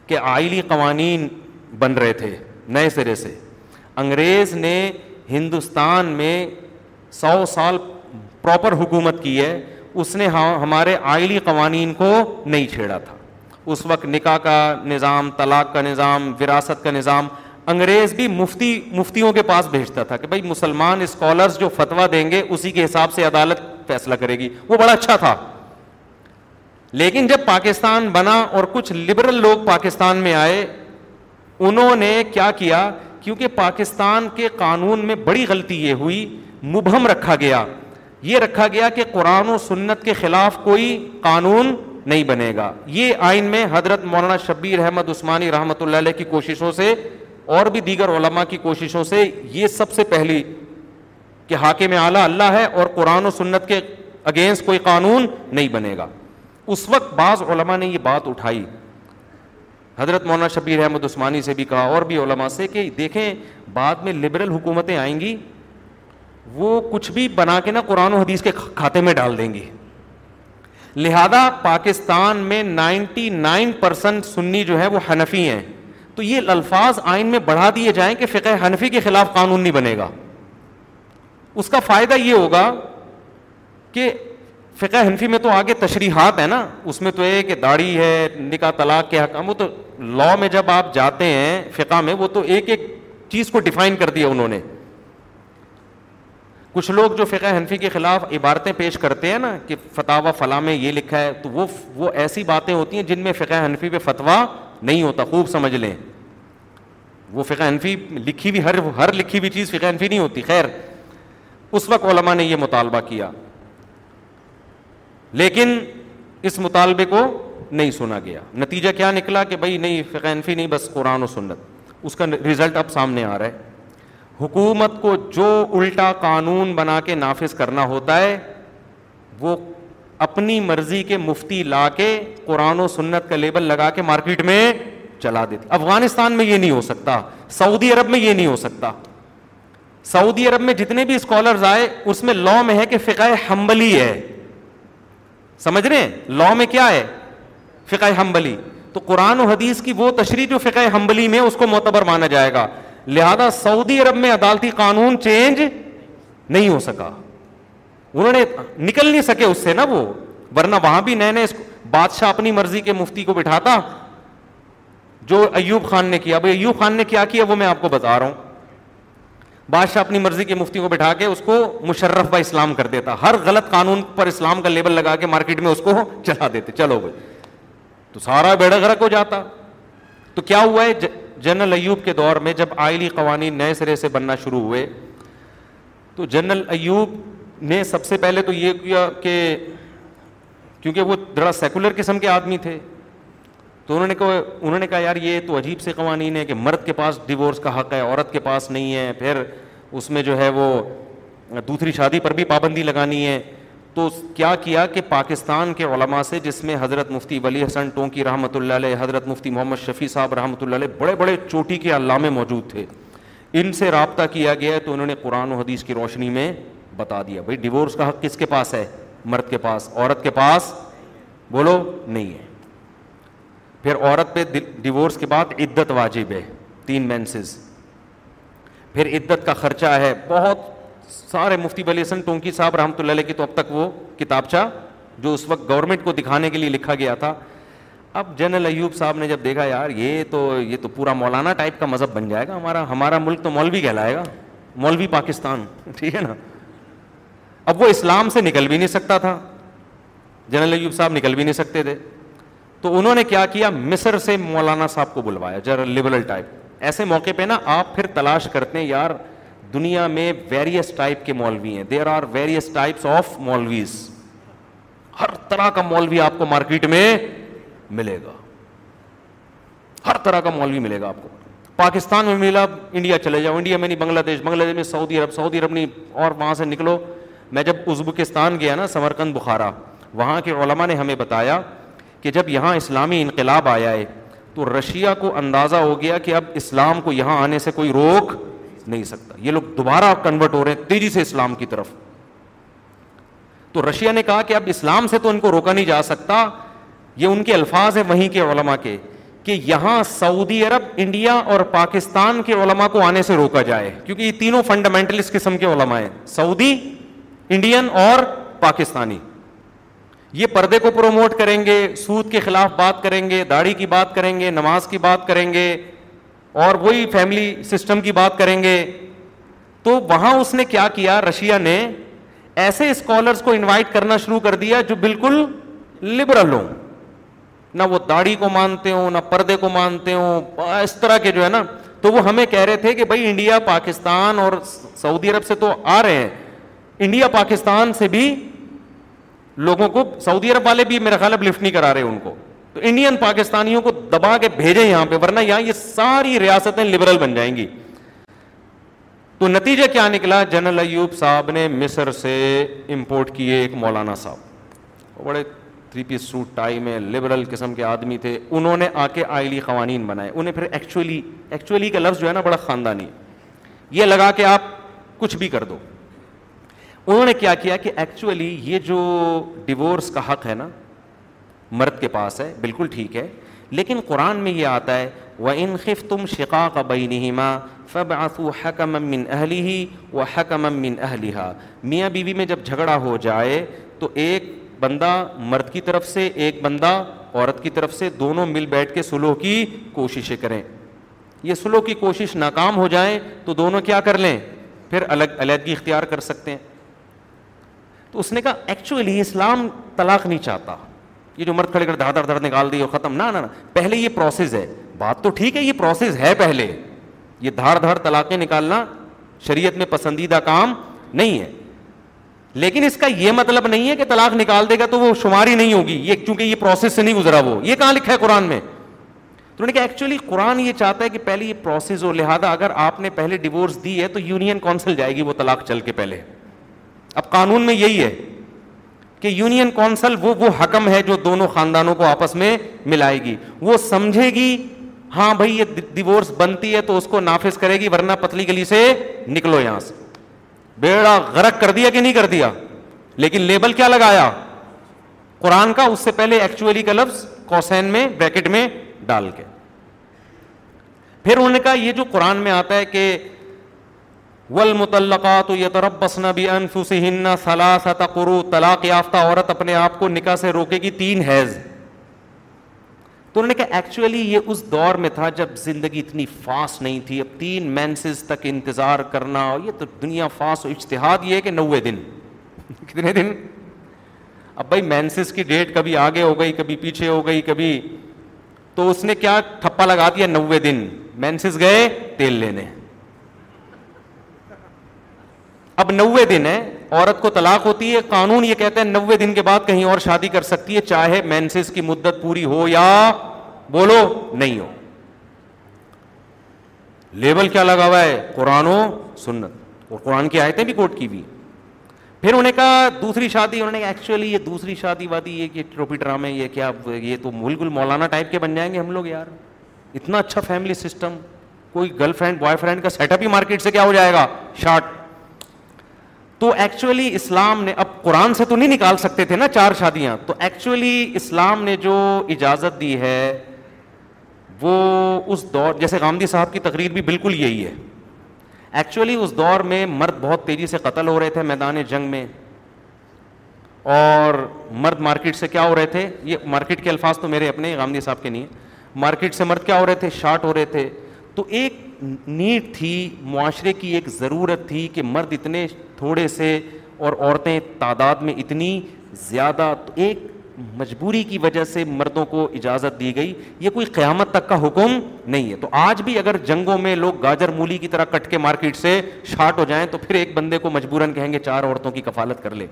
کہ آئلی قوانین بن رہے تھے نئے سرے سے. انگریز نے ہندوستان میں سو سال پراپر حکومت کی ہے, اس نے ہمارے آئلی قوانین کو نہیں چھیڑا تھا. اس وقت نکاح کا نظام, طلاق کا نظام, وراثت کا نظام, انگریز بھی مفتی مفتیوں کے پاس بھیجتا تھا کہ بھائی مسلمان اسکالرز جو فتویٰ دیں گے اسی کے حساب سے عدالت فیصلہ کرے گی. وہ بڑا اچھا تھا. لیکن جب پاکستان بنا اور کچھ لبرل لوگ پاکستان میں آئے, انہوں نے کیا کیا, کیونکہ پاکستان کے قانون میں بڑی غلطی یہ ہوئی, مبہم رکھا گیا, یہ رکھا گیا کہ قرآن و سنت کے خلاف کوئی قانون نہیں بنے گا. یہ آئین میں حضرت مولانا شبیر احمد عثمانی رحمۃ اللہ علیہ کی کوششوں سے اور بھی دیگر علماء کی کوششوں سے, یہ سب سے پہلی کہ حاکم اعلیٰ اللہ ہے اور قرآن و سنت کے اگینسٹ کوئی قانون نہیں بنے گا. اس وقت بعض علماء نے یہ بات اٹھائی, حضرت مولانا شبیر احمد عثمانی سے بھی کہا اور بھی علماء سے, کہ دیکھیں بعد میں لبرل حکومتیں آئیں گی, وہ کچھ بھی بنا کے نا قرآن و حدیث کے کھاتے میں ڈال دیں گی. لہذا پاکستان میں نائنٹی نائن پرسنٹ سنی جو ہے وہ حنفی ہیں, تو یہ الفاظ آئین میں بڑھا دیے جائیں کہ فقہ حنفی کے خلاف قانون نہیں بنے گا. اس کا فائدہ یہ ہوگا کہ فقہ حنفی میں تو آگے تشریحات ہیں نا, اس میں تو یہ کہ داڑھی ہے, نکاح طلاق کے حکم, وہ تو لاء میں جب آپ جاتے ہیں فقہ میں, وہ تو ایک ایک چیز کو ڈیفائن کر دیا انہوں نے. کچھ لوگ جو فقہ حنفی کے خلاف عبارتیں پیش کرتے ہیں نا کہ فتاویٰ فلاں میں یہ لکھا ہے, تو وہ وہ ایسی باتیں ہوتی ہیں جن میں فقہ حنفی پہ فتویٰ نہیں ہوتا. خوب سمجھ لیں, وہ فقہ حنفی لکھی ہوئی, ہر ہر لکھی ہوئی چیز فقہ حنفی نہیں ہوتی. خیر, اس وقت علماء نے یہ مطالبہ کیا, لیکن اس مطالبے کو نہیں سنا گیا. نتیجہ کیا نکلا کہ بھائی نہیں فقہ حنفی نہیں, بس قرآن و سنت. اس کا رزلٹ اب سامنے آ رہا ہے, حکومت کو جو الٹا قانون بنا کے نافذ کرنا ہوتا ہے وہ اپنی مرضی کے مفتی لا کے قرآن و سنت کا لیبل لگا کے مارکیٹ میں چلا دیتی. افغانستان میں یہ نہیں ہو سکتا, سعودی عرب میں یہ نہیں ہو سکتا. سعودی عرب میں جتنے بھی اسکالرز آئے اس میں لاء میں ہے کہ فقہ حنبلی ہے. سمجھ رہے ہیں؟ لاء میں کیا ہے؟ فقہ حنبلی. تو قرآن و حدیث کی وہ تشریح جو فقہ حنبلی میں, اس کو معتبر مانا جائے گا. لہذا سعودی عرب میں عدالتی قانون چینج نہیں ہو سکا, انہوں نے نکل نہیں سکے اس سے نا وہ, ورنہ وہاں بھی نئے نئے بادشاہ اپنی مرضی کے مفتی کو بٹھاتا, جو ایوب خان نے کیا. اب ایوب خان نے کیا کیا وہ میں آپ کو بتا رہا ہوں. بادشاہ اپنی مرضی کے مفتی کو بٹھا کے اس کو مشرف با اسلام کر دیتا, ہر غلط قانون پر اسلام کا لیبل لگا کے مارکیٹ میں اس کو چلا دیتے, چلو بھائی, تو سارا بیڑا غرق ہو جاتا. تو کیا ہوا ہے جنرل ایوب کے دور میں جب آئلی قوانین نئے سرے سے بننا شروع ہوئے تو جنرل ایوب نے سب سے پہلے تو یہ کیا کہ کیونکہ وہ ذرا سیکولر قسم کے آدمی تھے تو انہوں نے کہا انہوں نے کہا یار یہ تو عجیب سے قوانین ہے کہ مرد کے پاس ڈیورس کا حق ہے, عورت کے پاس نہیں ہے, پھر اس میں جو ہے وہ دوسری شادی پر بھی پابندی لگانی ہے. تو کیا کیا کہ پاکستان کے علماء سے, جس میں حضرت مفتی ولی حسن ٹونکی رحمۃ اللہ علیہ, حضرت مفتی محمد شفیع صاحب رحمۃ اللہ علیہ, بڑے بڑے چوٹی کے علامے موجود تھے, ان سے رابطہ کیا گیا تو انہوں نے قرآن و حدیث کی روشنی میں بتا دیا بھائی ڈیورس کا حق کس کے پاس ہے, مرد کے پاس, عورت کے پاس بولو نہیں ہے. پھر عورت پہ ڈیورس کے بعد عدت واجب ہے, تین مینسز, پھر عدت کا خرچہ ہے. بہت سارے مفتی ولی حسن ٹونکی صاحب رحمۃ اللہ علیہ کی تو اب تک وہ کتابچہ جو اس وقت گورنمنٹ کو دکھانے کے لیے لکھا گیا تھا. اب جنرل ایوب صاحب نے جب دیکھا یار یہ تو یہ تو پورا مولانا ٹائپ کا مذہب بن جائے گا, ہمارا ہمارا ملک تو مولوی کہلائے گا, مولوی پاکستان, ٹھیک ہے نا. اب وہ اسلام سے نکل بھی نہیں سکتا تھا, جنرل ایوب صاحب نکل بھی نہیں سکتے تھے, تو انہوں نے کیا کیا مصر سے مولانا صاحب کو بلوایا, جنرل لبرل ٹائپ. ایسے موقع پہ نا آپ پھر تلاش کرتے ہیں یار دنیا میں ویریس ٹائپ کے مولوی ہیں, there are various types of مولویز, ہر طرح کا مولوی آپ کو مارکیٹ میں ملے گا, ہر طرح کا مولوی ملے گا آپ کو. پاکستان میں ملا, انڈیا چلے جاؤ, انڈیا میں نہیں بنگلہ دیش, بنگلہ دیش میں سعودی عرب, سعودی عرب نہیں, اور وہاں سے نکلو. میں جب ازبکستان گیا نا, سمرقند بخارا, وہاں کے علماء نے ہمیں بتایا کہ جب یہاں اسلامی انقلاب آیا ہے تو رشیا کو اندازہ ہو گیا کہ اب اسلام کو یہاں آنے سے کوئی روک نہیں سکتا, یہ لوگ دوبارہ کنورٹ ہو رہے ہیں تیزی سے اسلام کی طرف. تو رشیا نے کہا کہ اب اسلام سے تو ان کو روکا نہیں جا سکتا, یہ ان کے الفاظ ہیں وہیں کے علماء کے, کہ یہاں سعودی عرب, انڈیا اور پاکستان کے علماء کو آنے سے روکا جائے, کیونکہ یہ تینوں فنڈامنٹلسٹ قسم کے علماء ہیں, سعودی, انڈین اور پاکستانی. یہ پردے کو پروموٹ کریں گے, سود کے خلاف بات کریں گے, داڑھی کی بات کریں گے, نماز کی بات کریں گے, اور وہی فیملی سسٹم کی بات کریں گے. تو وہاں اس نے کیا کیا, رشیا نے ایسے اسکالرز کو انوائٹ کرنا شروع کر دیا جو بالکل لبرل ہوں, نہ وہ داڑھی کو مانتے ہوں, نہ پردے کو مانتے ہوں, اس طرح کے جو ہے نا. تو وہ ہمیں کہہ رہے تھے کہ بھائی انڈیا, پاکستان اور سعودی عرب سے تو آ رہے ہیں, انڈیا پاکستان سے بھی لوگوں کو, سعودی عرب والے بھی میرا خیال اب لفٹ نہیں کرا رہے ان کو, تو انڈین پاکستانیوں کو دبا کے بھیجیں یہاں پہ, ورنہ یہاں یہ ساری ریاستیں لبرل بن جائیں گی. تو نتیجہ کیا نکلا, جنرل ایوب صاحب نے مصر سے امپورٹ کیے ایک مولانا صاحب, بڑے تھری پیس سوٹ ٹائی میں لبرل قسم کے آدمی تھے, انہوں نے آ کے آئلی قوانین بنائے. انہیں پھر ایکچولی, ایکچولی کا لفظ جو ہے نا بڑا خاندانی ہے, یہ لگا کہ آپ کچھ بھی کر دو. انہوں نے کیا کیا کہ ایکچولی یہ جو ڈیورس کا حق ہے نا مرد کے پاس ہے, بالکل ٹھیک ہے, لیکن قرآن میں یہ آتا ہے وَإِنْ خِفْتُمْ شِقَاقَ بَيْنِهِمَا فَابْعَثُوا حَكَمًا مِّنْ أَهْلِهِ وَحَكَمًا مِّنْ أَهْلِهَا. میاں بیوی میں جب جھگڑا ہو جائے تو ایک بندہ مرد کی طرف سے, ایک بندہ عورت کی طرف سے, دونوں مل بیٹھ کے صلح کی کوششیں کریں. یہ صلح کی کوشش ناکام ہو جائیں تو دونوں کیا کر لیں, پھر الگ علیحدگی اختیار کر سکتے ہیں. تو اس نے کہا ایکچولی اسلام طلاق نہیں چاہتا, یہ جو مرد کھڑے کر دھڑ دھڑ نکال دی اور ختم, نہ نہ پہلے یہ پروسیس ہے. بات تو ٹھیک ہے, یہ پروسیس ہے, پہلے یہ دھڑ دھڑ طلاقیں نکالنا شریعت میں پسندیدہ کام نہیں ہے, لیکن اس کا یہ مطلب نہیں ہے کہ طلاق نکال دے گا تو وہ شماری نہیں ہوگی, یہ چونکہ یہ پروسیس سے نہیں گزرا, وہ یہ کہاں لکھا ہے قرآن میں. تو انہوں نے کہا ایکچولی قرآن یہ چاہتا ہے کہ پہلے یہ پروسیس ہو, لہٰذا اگر آپ نے پہلے ڈیورس دی ہے تو یونین کونسل جائے گی وہ طلاق چل کے پہلے. اب قانون میں یہی ہے کہ یونین کونسل وہ وہ حکم ہے جو دونوں خاندانوں کو آپس میں ملائے گی, وہ سمجھے گی ہاں بھائی یہ ڈیورس بنتی ہے تو اس کو نافذ کرے گی, ورنہ پتلی گلی سے نکلو یہاں سے. بیڑا غرق کر دیا کہ نہیں کر دیا, لیکن لیبل کیا لگایا قرآن کا, اس سے پہلے ایکچولی کا لفظ کوسین میں بریکٹ میں ڈال کے. پھر انہوں نے کہا یہ جو قرآن میں آتا ہے کہ والمطلقات یتربصن بانفسہن ثلاثۃ قروء, طلاق یافتہ عورت اپنے آپ کو نکاح سے روکے گی تین حیض. تو انہوں نے کہا ایکچولی یہ اس دور میں تھا جب زندگی اتنی فاسٹ نہیں تھی. اب تین مینسز تک انتظار کرنا, یہ تو دنیا فاسٹ. اجتہاد یہ ہے کہ نوے دن. کتنے دن؟ اب بھائی مینسز کی ڈیٹ کبھی آگے ہو گئی, کبھی پیچھے ہو گئی, کبھی تو اس نے کیا ٹھپا لگا دیا, نوے دن مینسز گئے تیل لینے. اب نوے دن ہے, عورت کو طلاق ہوتی ہے, قانون یہ کہتا ہے نوے دن کے بعد کہیں اور شادی کر سکتی ہے, چاہے مینسز کی مدت پوری ہو یا بولو نہیں ہو. لیبل کیا لگا ہوا ہے؟ قرآن و سنت, اور قرآن کی آیتیں بھی کوٹ کی ہوئی. پھر انہوں نے کہا دوسری شادی, انہوں نے کہا ایکچولی یہ دوسری شادی وادی, یہ ٹروپی ڈرامے, یہ کیا, یہ تو بالکل مولانا ٹائپ کے بن جائیں گے ہم لوگ یار. اتنا اچھا فیملی سسٹم, کوئی گرل فرینڈ بوائے فرینڈ کا سیٹ اپ ہی مارکیٹ سے کیا ہو جائے گا, شارٹ. تو ایکچولی اسلام نے, اب قرآن سے تو نہیں نکال سکتے تھے نا چار شادیاں, تو ایکچولی اسلام نے جو اجازت دی ہے وہ اس دور, جیسے غامدی صاحب کی تقریر بھی بالکل یہی ہے. ایکچولی اس دور میں مرد بہت تیزی سے قتل ہو رہے تھے میدان جنگ میں, اور مرد مارکیٹ سے کیا ہو رہے تھے, یہ مارکیٹ کے الفاظ تو میرے اپنے غامدی صاحب کے نہیں ہیں, مارکیٹ سے مرد کیا ہو رہے تھے, شارٹ ہو رہے تھے. تو ایک نیڈ تھی, معاشرے کی ایک ضرورت تھی کہ مرد اتنے تھوڑے سے اور عورتیں تعداد میں اتنی زیادہ, تو ایک مجبوری کی وجہ سے مردوں کو اجازت دی گئی. یہ کوئی قیامت تک کا حکم نہیں ہے. تو آج بھی اگر جنگوں میں لوگ گاجر مولی کی طرح کٹ کے مارکیٹ سے شارٹ ہو جائیں تو پھر ایک بندے کو مجبوراً کہیں گے چار عورتوں کی کفالت کر لے.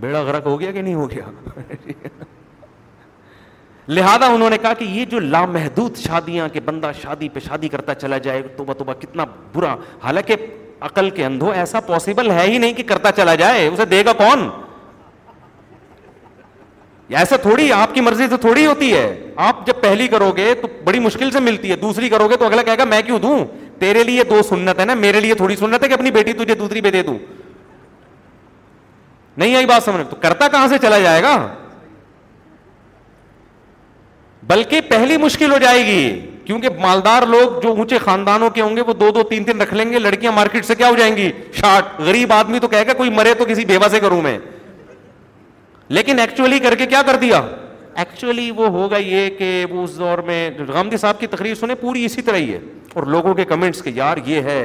بیڑا غرق ہو گیا کہ نہیں ہو گیا؟ لہذا انہوں نے کہا کہ یہ جو لامحدود شادیاں کہ بندہ شادی پہ شادی کرتا چلا جائے, توبہ توبہ کتنا برا. حالانکہ عقل کے اندھوں ایسا پاسبل ہے ہی نہیں کہ کرتا چلا جائے, اسے دے گا کون؟ ایسا تھوڑی, آپ کی مرضی سے تھوڑی ہوتی ہے. آپ جب پہلی کرو گے تو بڑی مشکل سے ملتی ہے, دوسری کرو گے تو اگلا کہے گا میں کیوں دوں, تیرے لیے دو سنت ہے نا, میرے لیے تھوڑی سنت ہے کہ اپنی بیٹی تجھے دوسری پہ دے دوں. نہیں آئی بات سمجھ؟ تو کرتا کہاں سے چلا جائے گا, بلکہ پہلی مشکل ہو جائے گی, کیونکہ مالدار لوگ جو اونچے خاندانوں کے ہوں گے وہ دو دو تین تین رکھ لیں گے, لڑکیاں مارکیٹ سے کیا ہو جائیں گی, شارٹ. غریب آدمی تو کہے گا کوئی مرے تو کسی بیوہ سے کروں میں, لیکن ایکچولی کر کے کیا کر دیا. ایکچولی وہ ہوگا یہ کہ وہ اس دور میں غامدی صاحب کی تقریر سنے, پوری اسی طرح ہی ہے, اور لوگوں کے کمنٹس کہ یار یہ ہے,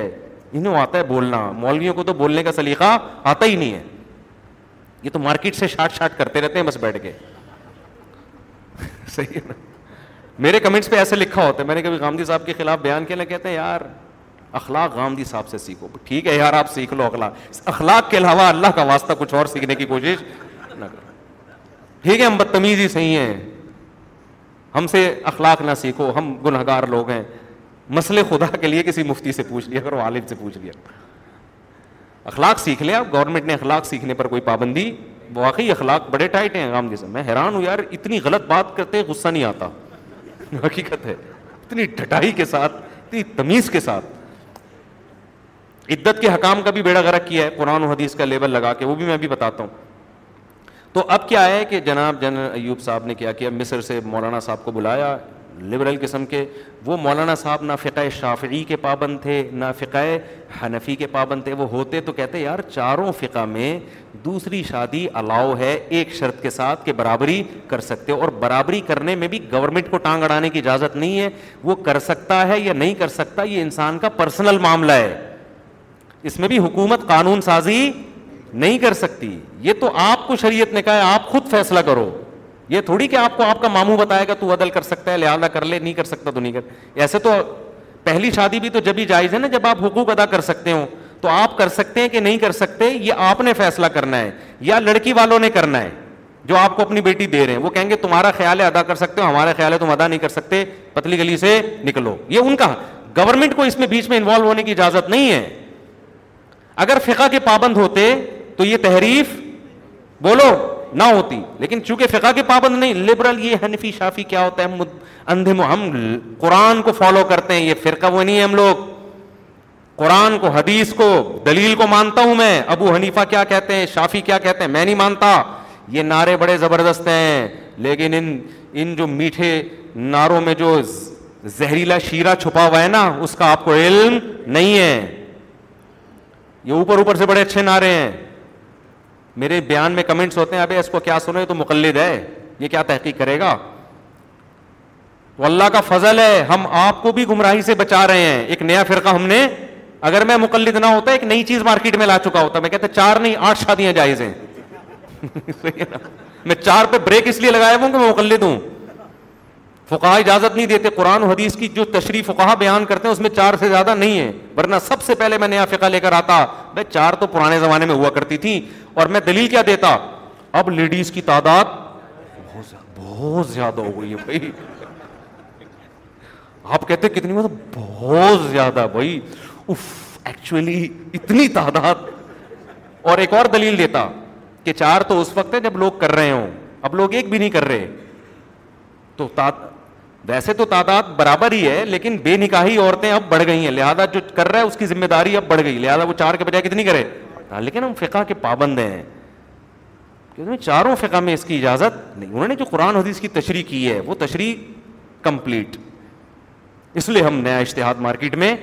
انہوں آتا ہے بولنا, مولویوں کو تو بولنے کا سلیقہ آتا ہی نہیں ہے, یہ تو مارکیٹ سے شارٹ شارٹ کرتے رہتے ہیں بس بیٹھ کے. صحیح ہے نا؟ میرے کمنٹس پہ ایسے لکھا ہوتا ہے, میں نے کبھی غامدی صاحب کے خلاف بیان کیا, نہ کہتے ہیں یار اخلاق غامدی صاحب سے سیکھو. ٹھیک ہے یار آپ سیکھ لو اخلاق, اخلاق کے علاوہ اللہ کا واسطہ کچھ اور سیکھنے کی کوشش نہ کرو. ٹھیک ہے ہم بدتمیز ہی صحیح ہیں, ہم سے اخلاق نہ سیکھو, ہم گنہگار لوگ ہیں. مسئلے خدا کے لیے کسی مفتی سے پوچھ لیا کرو, عالم سے پوچھ لیا, اخلاق سیکھ لیں آپ. گورنمنٹ نے اخلاق سیکھنے پر کوئی پابندی, واقعی اخلاق بڑے ٹائٹ ہیں غامدی صاحب. میں حیران ہوں یار, اتنی غلط بات کرتے غصہ نہیں آتا, حقیقت ہے, اتنی ڈٹائی کے ساتھ, اتنی تمیز کے ساتھ. عدت کے حکام کا بھی بیڑا غرق کیا ہے قرآن و حدیث کا لیبل لگا کے, وہ بھی میں بھی بتاتا ہوں. تو اب کیا ہے کہ جناب جنرل ایوب صاحب نے کیا کیا, مصر سے مولانا صاحب کو بلایا, لبرل قسم کے. وہ مولانا صاحب نہ فقہ شافعی کے پابند تھے نہ فقہ حنفی کے پابند تھے, وہ ہوتے تو کہتے یار چاروں فقہ میں دوسری شادی الاؤ ہے, ایک شرط کے ساتھ کہ برابری کر سکتے ہو, اور برابری کرنے میں بھی گورنمنٹ کو ٹانگ اڑانے کی اجازت نہیں ہے. وہ کر سکتا ہے یا نہیں کر سکتا یہ انسان کا پرسنل معاملہ ہے, اس میں بھی حکومت قانون سازی نہیں کر سکتی. یہ تو آپ کو شریعت نے کہا ہے آپ خود فیصلہ کرو, یہ تھوڑی کہ آپ کو آپ کا ماموں بتائے گا تو عدل کر سکتا ہے لہٰذا کر لے, نہیں کر سکتا تو نہیں کر. ایسے تو پہلی شادی بھی تو جب ہی جائز ہے نا جب آپ حقوق ادا کر سکتے ہوں, تو آپ کر سکتے ہیں کہ نہیں کر سکتے یہ آپ نے فیصلہ کرنا ہے, یا لڑکی والوں نے کرنا ہے جو آپ کو اپنی بیٹی دے رہے ہیں. وہ کہیں گے تمہارا خیال ہے ادا کر سکتے ہو, ہمارا خیال ہے تم ادا نہیں کر سکتے, پتلی گلی سے نکلو. یہ ان کا, گورنمنٹ کو اس میں بیچ میں انوالو ہونے کی اجازت نہیں ہے. اگر فقہ کے پابند ہوتے تو یہ تحریف بولو نہ ہوتی, لیکن چونکہ فقہ کے پابند نہیں, لبرل یہ حنفی شافی کیا ہوتا ہے, ہم اندھے ہم قرآن کو فالو کرتے ہیں, یہ فرقہ وہ نہیں ہے. ہم لوگ قرآن کو, حدیث کو, دلیل کو مانتا ہوں میں. ابو حنیفہ کیا کہتے ہیں, شافی کیا کہتے ہیں, میں نہیں مانتا. یہ نعرے بڑے زبردست ہیں, لیکن ان ان جو میٹھے نعروں میں جو زہریلا شیرہ چھپا ہوا ہے نا, اس کا آپ کو علم نہیں ہے. یہ اوپر اوپر سے بڑے اچھے نعرے ہیں. میرے بیان میں کمنٹس ہوتے ہیں, ابے اس کو کیا سنو, یہ تو مقلد ہے, یہ کیا تحقیق کرے گا. وہ اللہ کا فضل ہے ہم آپ کو بھی گمراہی سے بچا رہے ہیں. ایک نیا فرقہ ہم نے, اگر میں مقلد نہ ہوتا ایک نئی چیز مارکیٹ میں لا چکا ہوتا. میں کہتا چار نہیں آٹھ شادیاں جائز ہیں. میں چار پہ بریک اس لیے لگایا ہوں کہ میں مقلد ہوں. فقہا اجازت نہیں دیتے. قرآن و حدیث کی جو تشریح فقہا بیان کرتے ہیں اس میں چار سے زیادہ نہیں ہے, ورنہ سب سے پہلے میں نیا فقہ لے کر آتا. میں چار تو پرانے زمانے میں ہوا کرتی تھی, اور میں دلیل کیا دیتا. اب لیڈیز کی تعداد بہت زیادہ, بہت زیادہ ہو گئی ہے بھائی. آپ کہتے کتنی, مطلب بہت زیادہ بھائی. اف ایکچولی اتنی تعداد. اور ایک اور دلیل دیتا کہ چار تو اس وقت ہے جب لوگ کر رہے ہوں, اب لوگ ایک بھی نہیں کر رہے. تو ویسے تو تعداد برابر ہی ہے, لیکن بے نکاحی عورتیں اب بڑھ گئی ہیں, لہذا جو کر رہا ہے اس کی ذمہ داری اب بڑھ گئی, لہذا وہ چار کے بجائے کتنی کرے. لیکن ہم فقہ کے پابند ہیں, کیونکہ چاروں فقہ میں اس کی اجازت نہیں. انہوں نے جو قرآن حدیث کی تشریح کی ہے وہ تشریح کمپلیٹ, اس لیے ہم نیا اجتہاد مارکیٹ میں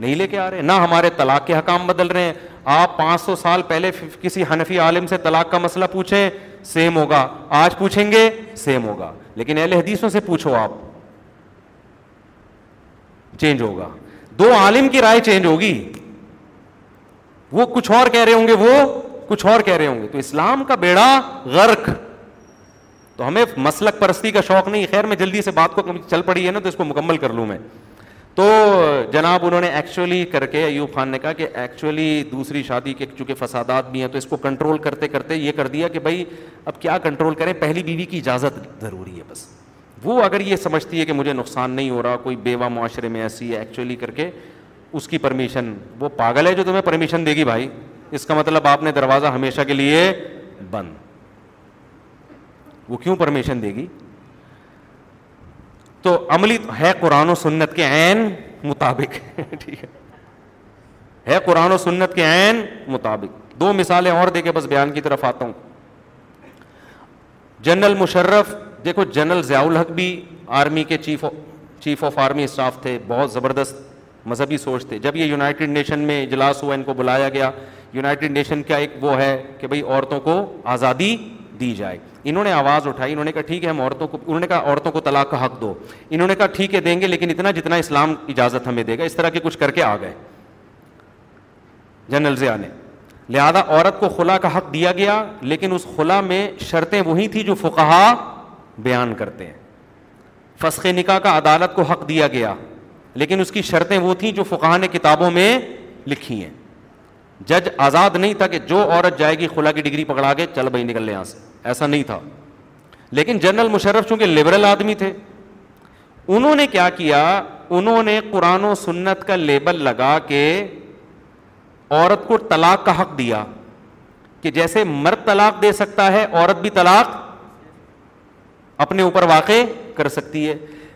نہیں لے کے آ رہے. نہ ہمارے طلاق کے حکام بدل رہے ہیں. آپ پانچ سو سال پہلے کسی حنفی عالم سے طلاق کا مسئلہ پوچھیں سیم ہوگا, آج پوچھیں گے سیم ہوگا, لیکن اہل حدیثوں سے پوچھو آپ چینج ہوگا. دو عالم کی رائے چینج ہوگی, وہ کچھ اور کہہ رہے ہوں گے, وہ کچھ اور کہہ رہے ہوں گے. تو اسلام کا بیڑا غرق. تو ہمیں مسلک پرستی کا شوق نہیں. خیر میں جلدی سے بات کو چل پڑی ہے نا, تو اس کو مکمل کر لوں میں. تو جناب انہوں نے ایکچولی کر کے ایوب خان نے کہا کہ ایکچولی دوسری شادی کے چونکہ فسادات بھی ہیں تو اس کو کنٹرول کرتے کرتے یہ کر دیا کہ بھائی اب کیا کنٹرول کریں, پہلی بیوی کی اجازت ضروری ہے. بس وہ اگر یہ سمجھتی ہے کہ مجھے نقصان نہیں ہو رہا, کوئی بیوہ معاشرے میں ایسی ہے ایکچولی کر کے اس کی پرمیشن, وہ پاگل ہے جو تمہیں پرمیشن دے گی بھائی. اس کا مطلب آپ نے دروازہ ہمیشہ کے لیے بند. وہ کیوں پرمیشن دے گی؟ تو عملی ہے قرآن و سنت کے عین مطابق, ٹھیک ہے, ہے قرآن و سنت کے عین مطابق. دو مثالیں اور دے کے بس بیان کی طرف آتا ہوں. جنرل مشرف, دیکھو جنرل ضیاء الحق بھی آرمی کے chief chief of army staff تھے, بہت زبردست مذہبی سوچ تھے. جب یہ یونائٹڈ نیشن میں اجلاس ہوا, ان کو بلایا گیا, یونائٹڈ نیشن کا ایک وہ ہے کہ بھائی عورتوں کو آزادی دی جائے. انہوں نے آواز اٹھائی, انہوں نے کہا ٹھیک ہے ہم عورتوں کو, انہوں نے کہا عورتوں کو طلاق کا حق دو. انہوں نے کہا ٹھیک ہے دیں گے, لیکن اتنا جتنا اسلام اجازت ہمیں دے گا. اس طرح کے کچھ کر کے آ گئے جنرل ضیاء نے. لہذا عورت کو خلا کا حق دیا گیا, لیکن اس خلا میں شرطیں وہی تھیں جو فقہا بیان کرتے ہیں. فسخ نکاح کا عدالت کو حق دیا گیا, لیکن اس کی شرطیں وہ تھیں جو فقہا نے کتابوں میں لکھی ہیں. جج آزاد نہیں تھا کہ جو عورت جائے گی خلا کی ڈگری پکڑا کے چل بھائی نکل لے یہاں سے, ایسا نہیں تھا. لیکن جنرل مشرف چونکہ لبرل آدمی تھے, انہوں نے کیا کیا, انہوں نے قرآن و سنت کا لیبل لگا کے عورت کو طلاق کا حق دیا کہ جیسے مرد طلاق دے سکتا ہے عورت بھی طلاق اپنے اوپر واقع کر سکتی ہے.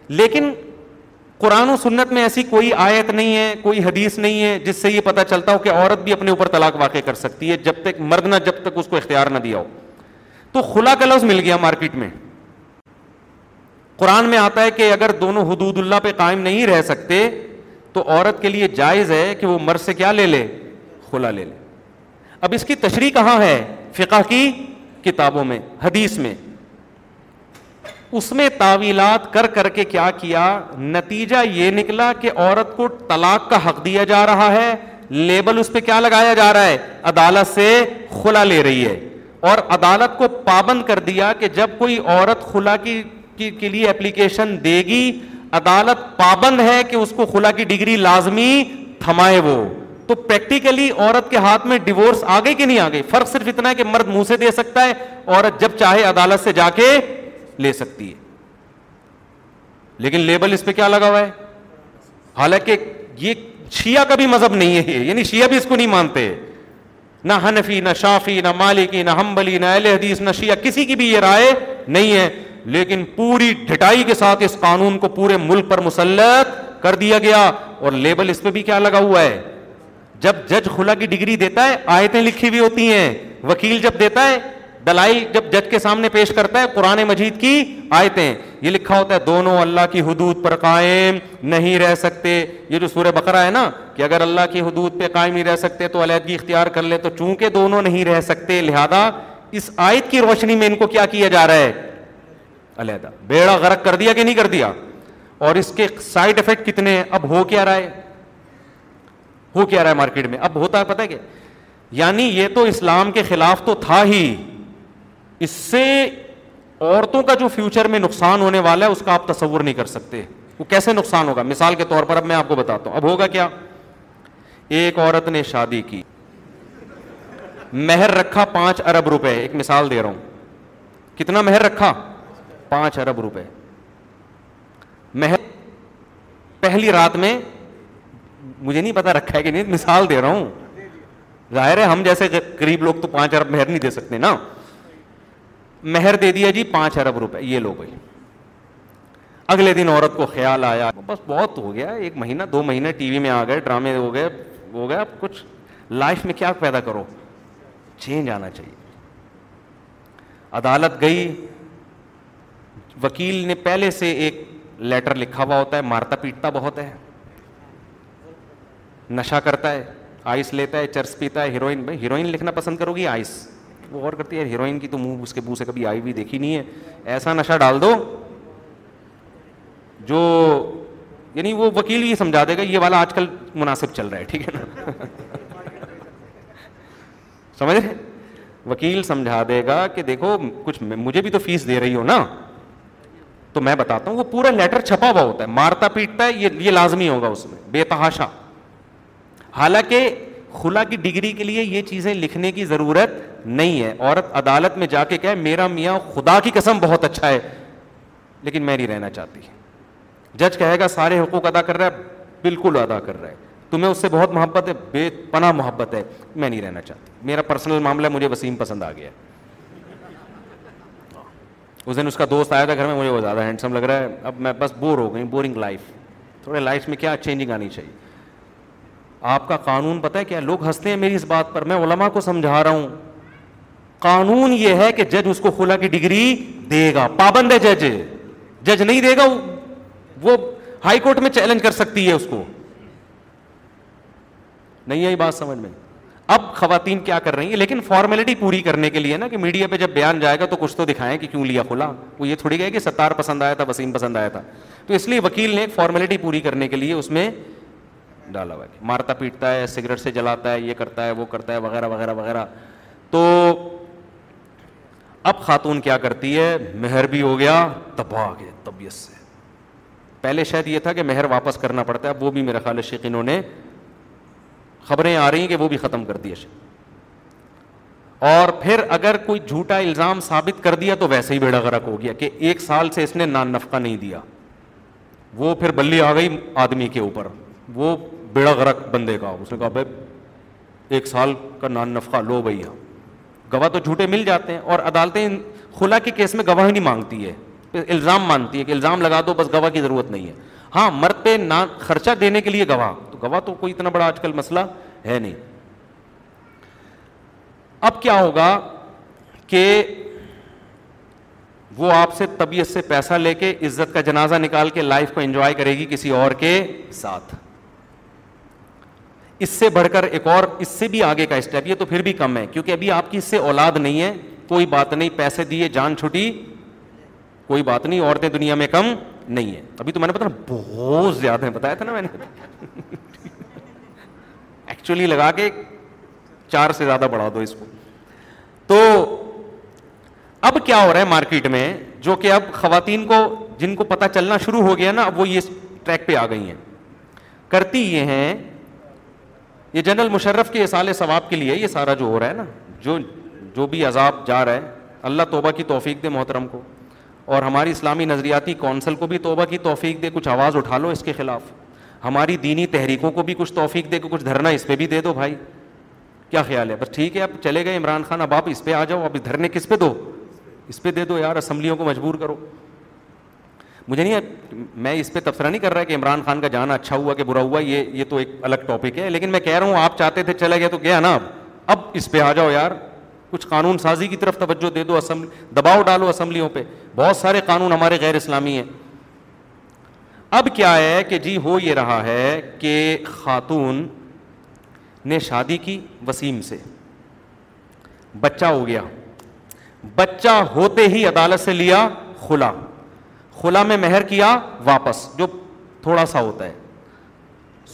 لیکن قرآن و سنت میں ایسی کوئی آیت نہیں ہے, کوئی حدیث نہیں ہے جس سے یہ پتہ چلتا ہو کہ عورت بھی اپنے اوپر طلاق واقع کر سکتی ہے, جب تک مرد نہ, جب تک اس کو اختیار نہ دیا ہو. تو خلا کا لفظ مل گیا مارکیٹ میں. قرآن میں آتا ہے کہ اگر دونوں حدود اللہ پہ قائم نہیں رہ سکتے تو عورت کے لیے جائز ہے کہ وہ مرد سے کیا لے لے, خلا لے لے. اب اس کی تشریح کہاں ہے؟ فقہ کی کتابوں میں, حدیث میں. اس میں تعویلات کر کر کے کیا کیا, نتیجہ یہ نکلا کہ عورت کو طلاق کا حق دیا جا رہا ہے, لیبل اس پہ کیا لگایا جا رہا ہے, عدالت سے خلا لے رہی ہے. اور عدالت کو پابند کر دیا کہ جب کوئی عورت خلا کی کے لیے اپلیکیشن دے گی, عدالت پابند ہے کہ اس کو خلا کی ڈگری لازمی تھمائے. وہ تو پریکٹیکلی عورت کے ہاتھ میں ڈیورس آ گئی کہ نہیں آ گئی؟ فرق صرف اتنا ہے کہ مرد منہ سے دے سکتا ہے, عورت جب چاہے عدالت سے جا کے لے سکتی ہے. لیکن لیبل اس پہ کیا لگا ہوا ہے؟ حالانکہ یہ شیعہ کا بھی مذہب نہیں ہے, یعنی شیعہ بھی اس کو نہیں مانتے, نہ حنفی, نہ شافی, نہ مالکی, نہ حنبلی, نہ اہل حدیث, نہ شیعہ, کسی کی بھی یہ رائے نہیں ہے. لیکن پوری ڈٹائی کے ساتھ اس قانون کو پورے ملک پر مسلط کر دیا گیا, اور لیبل اس پہ بھی کیا لگا ہوا ہے. جب جج خلا کی ڈگری دیتا ہے آیتیں لکھی ہوئی ہوتی ہیں, وکیل جب دیتا ہے دلائل, جب جج کے سامنے پیش کرتا ہے قرآن مجید کی آیتیں, یہ لکھا ہوتا ہے دونوں اللہ کی حدود پر قائم نہیں رہ سکتے. یہ جو سورہ بقرہ ہے نا کہ اگر اللہ کی حدود پہ قائم نہیں رہ سکتے تو علیحدگی اختیار کر لے, تو چونکہ دونوں نہیں رہ سکتے لہذا اس آیت کی روشنی میں ان کو کیا کیا جا رہا ہے, علیحدہ. بیڑا غرق کر دیا کہ نہیں کر دیا؟ اور اس کے سائیڈ افیکٹ کتنے ہیں. اب ہو کیا رہا ہے ہو کیا رہا ہے مارکیٹ میں اب ہوتا ہے پتہ ہے کہ یعنی یہ تو اسلام کے خلاف تو تھا ہی, اس سے عورتوں کا جو فیوچر میں نقصان ہونے والا ہے اس کا آپ تصور نہیں کر سکتے. وہ کیسے نقصان ہوگا؟ مثال کے طور پر اب میں آپ کو بتاتا ہوں اب ہوگا کیا. ایک عورت نے شادی کی, مہر رکھا پانچ ارب روپے, ایک مثال دے رہا ہوں. کتنا مہر رکھا؟ پانچ ارب روپے مہر. پہلی رات میں, مجھے نہیں پتا رکھا ہے کہ نہیں, مثال دے رہا ہوں, ظاہر ہے ہم جیسے غریب لوگ تو پانچ ارب مہر نہیں دے سکتے نا. مہر دے دیا جی پانچ ارب روپے, یہ لو بھائی. اگلے دن عورت کو خیال آیا بس بہت ہو گیا, ایک مہینہ دو مہینہ ٹی وی میں آ گئے, ڈرامے ہو گئے ہو گئے, اب کچھ لائف میں کیا پیدا کرو, چینج آنا چاہیے. عدالت گئی, وکیل نے پہلے سے ایک لیٹر لکھا ہوا ہوتا ہے, مارتا پیٹتا بہت ہے, نشہ کرتا ہے, آئس لیتا ہے, چرس پیتا ہے, ہیروئن. بھائی ہیروئن لکھنا پسند کرو گی آئس؟ وہ غور کرتی ہے ہیروئن کی تو منہ اس کے منہ سے کبھی آئی بھی دیکھی نہیں ہے. ایسا نشہ ڈال دو جو یعنی وہ وکیل یہ سمجھا دے گا یہ والا آج کل مناسب چل رہا ہے, ٹھیک ہے نا, سمجھ رہے. وکیل سمجھا دے گا کہ دیکھو کچھ مجھے بھی تو فیس دے رہی ہو نا, تو میں بتاتا ہوں. وہ پورا لیٹر چھپا ہوا ہوتا ہے, مارتا پیٹتا ہے, یہ یہ لازمی ہوگا اس میں بے تحاشا. حالانکہ خلا کی ڈگری کے لیے یہ چیزیں لکھنے کی ضرورت نہیں ہے. عورت عدالت میں جا کے کہے میرا میاں خدا کی قسم بہت اچھا ہے لیکن میں نہیں رہنا چاہتی. جج کہے گا سارے حقوق ادا کر رہا ہے, بالکل ادا کر رہا ہے, تمہیں اس سے بہت محبت ہے, بے پناہ محبت ہے, میں نہیں رہنا چاہتی, میرا پرسنل معاملہ ہے, مجھے وسیم پسند آ گیا. اس دن اس کا دوست آیا تھا گھر میں, مجھے وہ زیادہ ہینڈسم لگ رہا ہے, اب میں بس بور ہو گئی, بورنگ لائف, تھوڑے لائف میں کیا چینجنگ آنی چاہیے. آپ کا قانون پتہ ہے کیا, لوگ ہنستے ہیں میری اس بات پر, میں علماء کو سمجھا رہا ہوں, قانون یہ ہے کہ جج اس کو خلا کی ڈگری دے گا, پابند ہے جج. جج نہیں دے گا وہ ہائی کورٹ میں چیلنج کر سکتی ہے اس کو. نہیں آئی بات سمجھ میں؟ اب خواتین کیا کر رہی ہیں, لیکن فارمیلٹی پوری کرنے کے لیے نا, کہ میڈیا پہ جب بیان جائے گا تو کچھ تو دکھائیں کہ کیوں لیا خلا. وہ یہ تھوڑی گئے کہ ستار پسند آیا تھا, وسیم پسند آیا تھا, تو اس لیے وکیل نے فارمیلٹی پوری کرنے کے لیے اس میں ڈالا ہوا ہے, مارتا پیٹتا ہے, سگریٹ سے جلاتا ہے, یہ کرتا ہے وہ کرتا ہے وغیرہ وغیرہ وغیرہ. تو اب خاتون کیا کرتی ہے, مہر بھی ہو گیا, تباہ گئے طبیعت سے. پہلے شاید یہ تھا کہ مہر واپس کرنا پڑتا ہے, اب وہ بھی میرا خیال ہے شیخ انہوں نے خبریں آ رہی ہیں کہ وہ بھی ختم کر دی ہے. اور پھر اگر کوئی جھوٹا الزام ثابت کر دیا تو ویسے ہی بیڑا غرق ہو گیا کہ ایک سال سے اس نے نان نفقہ نہیں دیا, وہ پھر بلی آ گئی آدمی کے اوپر, وہ بیڑا غرق بندے کا. اس نے کہا بھائی ایک سال کا نان نفقہ لو بھائی. ہاں گواہ تو جھوٹے مل جاتے ہیں, اور عدالتیں خلا کے کیس میں گواہی نہیں مانگتی ہے, الزام مانتی ہے کہ الزام لگا دو بس, گواہ کی ضرورت نہیں ہے. ہاں مرد پہ نہ خرچہ دینے کے لیے گواہ, تو گواہ تو کوئی اتنا بڑا آج کل مسئلہ ہے نہیں. اب کیا ہوگا کہ وہ آپ سے طبیعت سے پیسہ لے کے عزت کا جنازہ نکال کے لائف کو انجوائے کرے گی کسی اور کے ساتھ. اس سے بڑھ کر ایک اور, اس سے بھی آگے کا اسٹیپ, یہ تو پھر بھی کم ہے کیونکہ ابھی آپ کی اس سے اولاد نہیں ہے, کوئی بات نہیں, پیسے دیے جان چھٹی, کوئی بات نہیں, عورتیں دنیا میں کم نہیں ہیں. ابھی تو میں نے پتا نا بہت زیادہ ہیں, بتایا تھا نا میں نے, ایکچولی لگا کے چار سے زیادہ بڑھا دو اس کو. تو اب کیا ہو رہا ہے مارکیٹ میں, جو کہ اب خواتین کو جن کو پتہ چلنا شروع ہو گیا نا, اب وہ یہ ٹریک پہ آ گئی ہیں. کرتی یہ ہیں, یہ جنرل مشرف کے اصالِ ثواب کے لیے یہ سارا جو ہو رہا ہے نا, جو جو بھی عذاب جا رہا ہے, اللہ توبہ کی توفیق دے محترم کو, اور ہماری اسلامی نظریاتی کونسل کو بھی توبہ کی توفیق دے, کچھ آواز اٹھا لو اس کے خلاف. ہماری دینی تحریکوں کو بھی کچھ توفیق دے کہ کچھ دھرنا اس پہ بھی دے دو بھائی, کیا خیال ہے. بس ٹھیک ہے, اب چلے گئے عمران خان, اب آپ اس پہ آ جاؤ, اب دھرنے کس پہ دو, اس پہ دے دو یار, اسمبلیوں کو مجبور کرو. مجھے نہیں, میں اس پہ تبصرہ نہیں کر رہا کہ عمران خان کا جانا اچھا ہوا کہ برا ہوا, یہ یہ تو ایک الگ ٹاپک ہے, لیکن میں کہہ رہا ہوں آپ چاہتے تھے چلے گئے تو گیا نا, اب اب اس پہ آ جاؤ یار, کچھ قانون سازی کی طرف توجہ دے دو, اسمبلی دباؤ ڈالو اسمبلیوں پہ, بہت سارے قانون ہمارے غیر اسلامی ہیں. اب کیا ہے کہ جی ہو یہ رہا ہے کہ خاتون نے شادی کی وسیم سے, بچہ ہو گیا, بچہ ہوتے ہی عدالت سے لیا خلا, خلا میں مہر کیا واپس، جو تھوڑا سا ہوتا ہے.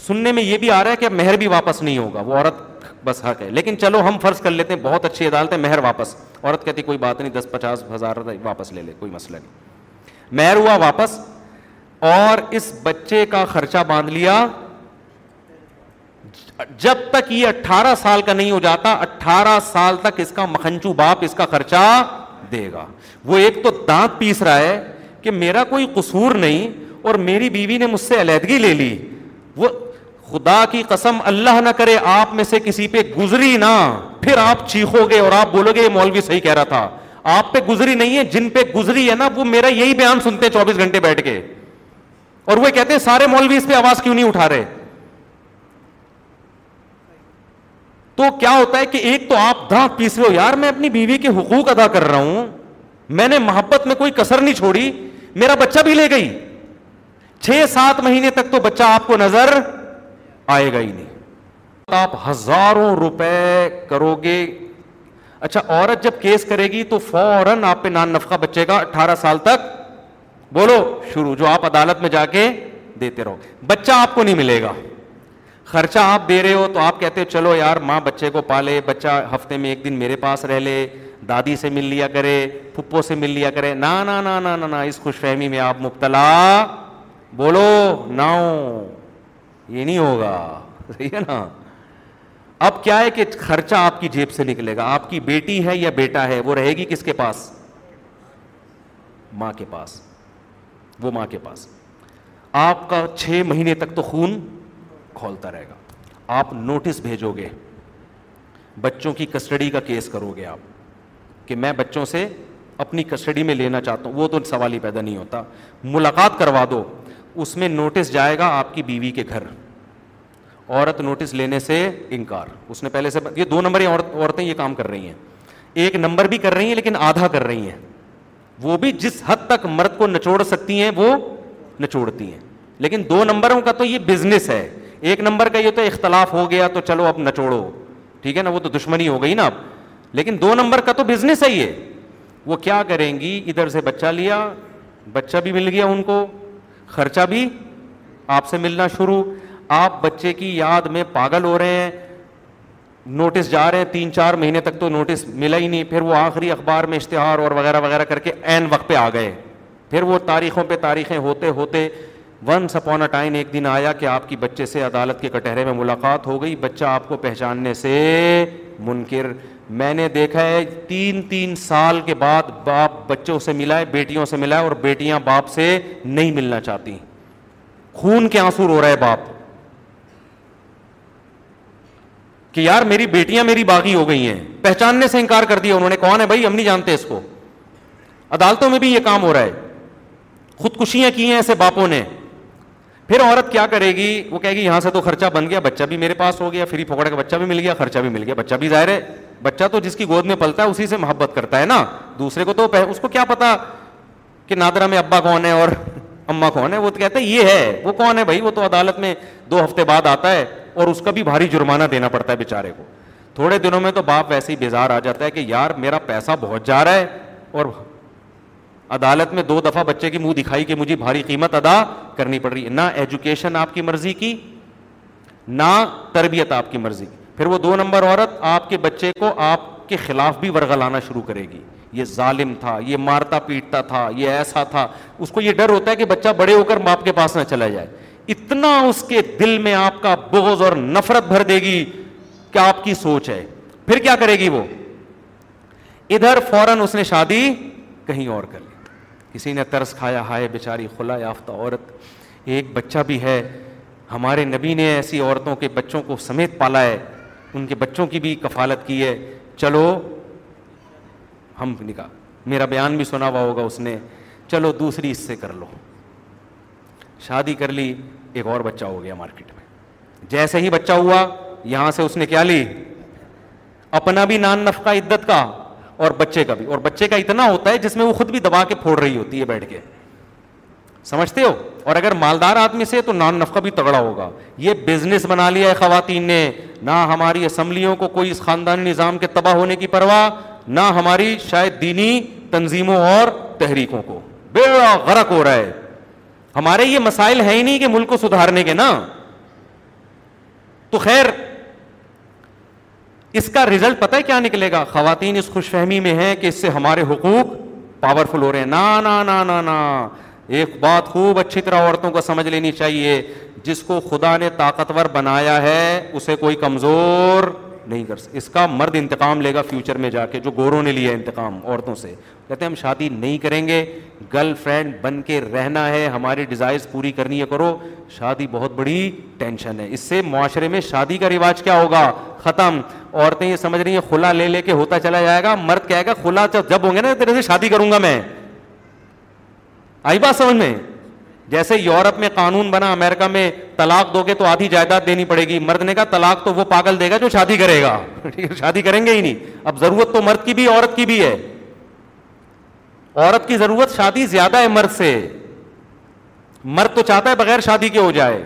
سننے میں یہ بھی آ رہا ہے کہ مہر بھی واپس نہیں ہوگا، وہ عورت بس حق ہے، لیکن چلو ہم فرض کر لیتے ہیں بہت اچھی عدالت ہے، مہر واپس. عورت کہتی کوئی بات نہیں، دس پچاس ہزار واپس لے لے، کوئی مسئلہ نہیں. مہر ہوا واپس، اور اس بچے کا خرچہ باندھ لیا. جب تک یہ اٹھارہ سال کا نہیں ہو جاتا، اٹھارہ سال تک اس کا مکھنچو باپ اس کا خرچہ دے گا. وہ ایک تو دانت پیس رہا ہے کہ میرا کوئی قصور نہیں اور میری بیوی نے مجھ سے علیحدگی لے لی. وہ خدا کی قسم، اللہ نہ کرے آپ میں سے کسی پہ گزری نہ، پھر آپ چیخو گے اور آپ بولو گے یہ مولوی صحیح کہہ رہا تھا. آپ پہ گزری نہیں ہے، جن پہ گزری ہے نا وہ میرا یہی بیان سنتے چوبیس گھنٹے بیٹھ کے، اور وہ کہتے ہیں سارے مولوی اس پہ آواز کیوں نہیں اٹھا رہے. تو کیا ہوتا ہے کہ ایک تو آپ دانت پیس رہے ہو، یار میں اپنی بیوی کے حقوق ادا کر رہا ہوں، میں نے محبت میں کوئی کسر نہیں چھوڑی، میرا بچہ بھی لے گئی. چھ سات مہینے تک تو بچہ آپ کو نظر آئے گا ہی نہیں. آپ ہزاروں روپے کرو گے. اچھا، عورت جب کیس کرے گی تو فوراً آپ پہ نان نفقہ بچے گا اٹھارہ سال تک، بولو شروع، جو آپ عدالت میں جا کے دیتے رہو. بچہ آپ کو نہیں ملے گا، خرچہ آپ دے رہے ہو. تو آپ کہتے ہو چلو یار ماں بچے کو پالے، بچہ ہفتے میں ایک دن میرے پاس رہ لے، دادی سے مل لیا کرے، پھپھو سے مل لیا کرے. نا نا نا نا نا اس خوش فہمی میں آپ مبتلا، بولو نہ ہو، یہ نہیں ہوگا، صحیح ہے نا. اب کیا ہے کہ خرچہ آپ کی جیب سے نکلے گا. آپ کی بیٹی ہے یا بیٹا ہے، وہ رہے گی کس کے پاس؟ ماں کے پاس. وہ ماں کے پاس آپ کا چھ مہینے تک تو خون کھولتا رہے گا. آپ نوٹس بھیجو گے، بچوں کی کسٹڈی کا کیس کرو گے آپ، کہ میں بچوں سے اپنی کسٹڈی میں لینا چاہتا ہوں، وہ تو سوال ہی پیدا نہیں ہوتا. ملاقات کروا دو، اس میں نوٹس جائے گا آپ کی بیوی کے گھر. عورت نوٹس لینے سے انکار، اس نے پہلے سے ب... یہ دو نمبر عورت... عورتیں یہ کام کر رہی ہیں، ایک نمبر بھی کر رہی ہیں لیکن آدھا کر رہی ہیں. وہ بھی جس حد تک مرد کو نچوڑ سکتی ہیں وہ نچوڑتی ہیں، لیکن دو نمبروں کا تو یہ بزنس ہے. ایک نمبر کا یہ تو اختلاف ہو گیا تو چلو اب نچوڑو، ٹھیک ہے نا، وہ تو دشمنی ہو گئی نا اب. لیکن دو نمبر کا تو بزنس ہے یہ. وہ کیا کریں گی، ادھر سے بچہ لیا، بچہ بھی مل گیا ان کو، خرچہ بھی آپ سے ملنا شروع. آپ بچے کی یاد میں پاگل ہو رہے ہیں، نوٹس جا رہے ہیں، تین چار مہینے تک تو نوٹس ملا ہی نہیں. پھر وہ آخری اخبار میں اشتہار اور وغیرہ وغیرہ کر کے عین وقت پہ آ گئے. پھر وہ تاریخوں پہ تاریخیں ہوتے ہوتے ونس اپون اے ٹائم ایک دن آیا کہ آپ کی بچے سے عدالت کے کٹہرے میں ملاقات ہو گئی. بچہ آپ کو پہچاننے سے منکر. میں نے دیکھا ہے تین تین سال کے بعد باپ بچوں سے ملا ہے، بیٹیوں سے ملا ہے، اور بیٹیاں باپ سے نہیں ملنا چاہتی. خون کے آنسو رو رہا ہے باپ کہ یار میری بیٹیاں میری باغی ہو گئی ہیں، پہچاننے سے انکار کر دیا انہوں نے. کون ہے بھائی، ہم نہیں جانتے اس کو. عدالتوں میں بھی یہ کام ہو رہا ہے، خودکشیاں کی ہیں ایسے باپوں نے. پھر عورت کیا کرے گی، وہ کہے گی یہاں سے تو خرچہ بن گیا، بچہ بھی میرے پاس ہو گیا، فری پھوکڑ کا بچہ بھی مل گیا، خرچہ بھی مل گیا. بچہ بھی ظاہر ہے، بچہ تو جس کی گود میں پلتا ہے اسی سے محبت کرتا ہے نا، دوسرے کو تو اس کو کیا پتا کہ نادرہ میں ابا کون ہے اور اماں کون ہے. وہ تو کہتا ہے یہ ہے، وہ کون ہے بھائی، وہ تو عدالت میں دو ہفتے بعد آتا ہے اور اس کا بھی بھاری جرمانہ دینا پڑتا ہے بیچارے کو. تھوڑے دنوں میں تو باپ ویسے ہی بیزار آ جاتا ہے کہ یار میرا پیسہ بہت جا رہا ہے، اور عدالت میں دو دفعہ بچے کی منہ دکھائی کہ مجھے بھاری قیمت ادا کرنی پڑ رہی ہے. نہ ایجوکیشن آپ کی مرضی کی، نہ تربیت آپ کی مرضی کی. پھر وہ دو نمبر عورت آپ کے بچے کو آپ کے خلاف بھی ورغلانا شروع کرے گی، یہ ظالم تھا، یہ مارتا پیٹتا تھا، یہ ایسا تھا. اس کو یہ ڈر ہوتا ہے کہ بچہ بڑے ہو کر باپ کے پاس نہ چلا جائے. اتنا اس کے دل میں آپ کا بغض اور نفرت بھر دے گی کہ آپ کی سوچ ہے. پھر کیا کرے گی وہ، ادھر فوراً اس نے شادی کہیں اور کر لی. کسی نے ترس کھایا، ہائے بیچاری خلا یافتہ عورت، ایک بچہ بھی ہے. ہمارے نبی نے ایسی عورتوں کے بچوں کو سمیت پالا ہے، ان کے بچوں کی بھی کفالت کی ہے. چلو ہم نکاح، میرا بیان بھی سنا ہوا ہوگا اس نے، چلو دوسری اس سے کر لو. شادی کر لی، ایک اور بچہ ہو گیا مارکیٹ میں. جیسے ہی بچہ ہوا، یہاں سے اس نے کیا لی، اپنا بھی نان نفقہ عدت کا اور بچے کا بھی. اور بچے کا اتنا ہوتا ہے جس میں وہ خود بھی دبا کے پھوڑ رہی ہوتی ہے بیٹھ کے، سمجھتے ہو. اور اگر مالدار آدمی سے تو نان نفقہ بھی تگڑا ہوگا. یہ بزنس بنا لیا ہے خواتین نے، نہ ہماری اسمبلیوں کو کوئی اس خاندانی نظام کے تباہ ہونے کی پرواہ، نہ ہماری شاید دینی تنظیموں اور تحریکوں کو. بیڑا غرق ہو رہا ہے. ہمارے یہ مسائل ہیں ہی نہیں کہ ملک کو سدھارنے کے نا. تو خیر اس کا رزلٹ پتہ ہے کیا نکلے گا؟ خواتین اس خوش فہمی میں ہیں کہ اس سے ہمارے حقوق پاورفل ہو رہے ہیں. نا نا نا نا نا ایک بات خوب اچھی طرح عورتوں کو سمجھ لینی چاہیے، جس کو خدا نے طاقتور بنایا ہے اسے کوئی کمزور نہیں کر سکتا. اس کا مرد انتقام لے گا فیوچر میں جا کے، جو گوروں نے لیا انتقام عورتوں سے. کہتے ہیں ہم شادی نہیں کریں گے، گرل فرینڈ بن کے رہنا ہے، ہماری ڈیزائرز پوری کرنی ہے، کرو. شادی بہت بڑی ٹینشن ہے. اس سے معاشرے میں شادی کا رواج کیا ہوگا؟ ختم. عورتیں یہ سمجھ رہی ہیں خلا لے لے کے ہوتا چلا جائے گا، مرد کہے گا خلا جب ہوں گے نا تیرے سے شادی کروں گا میں. آئی بات سمجھ میں؟ جیسے یورپ میں قانون بنا، امریکہ میں طلاق دو گے تو آدھی جائیداد دینی پڑے گی. مرد نے کہا طلاق تو وہ پاگل دے گا جو شادی کرے گا. شادی کریں گے ہی نہیں. اب ضرورت تو مرد کی بھی عورت کی بھی ہے. عورت کی ضرورت شادی زیادہ ہے مرد سے. مرد تو چاہتا ہے بغیر شادی کے ہو جائے،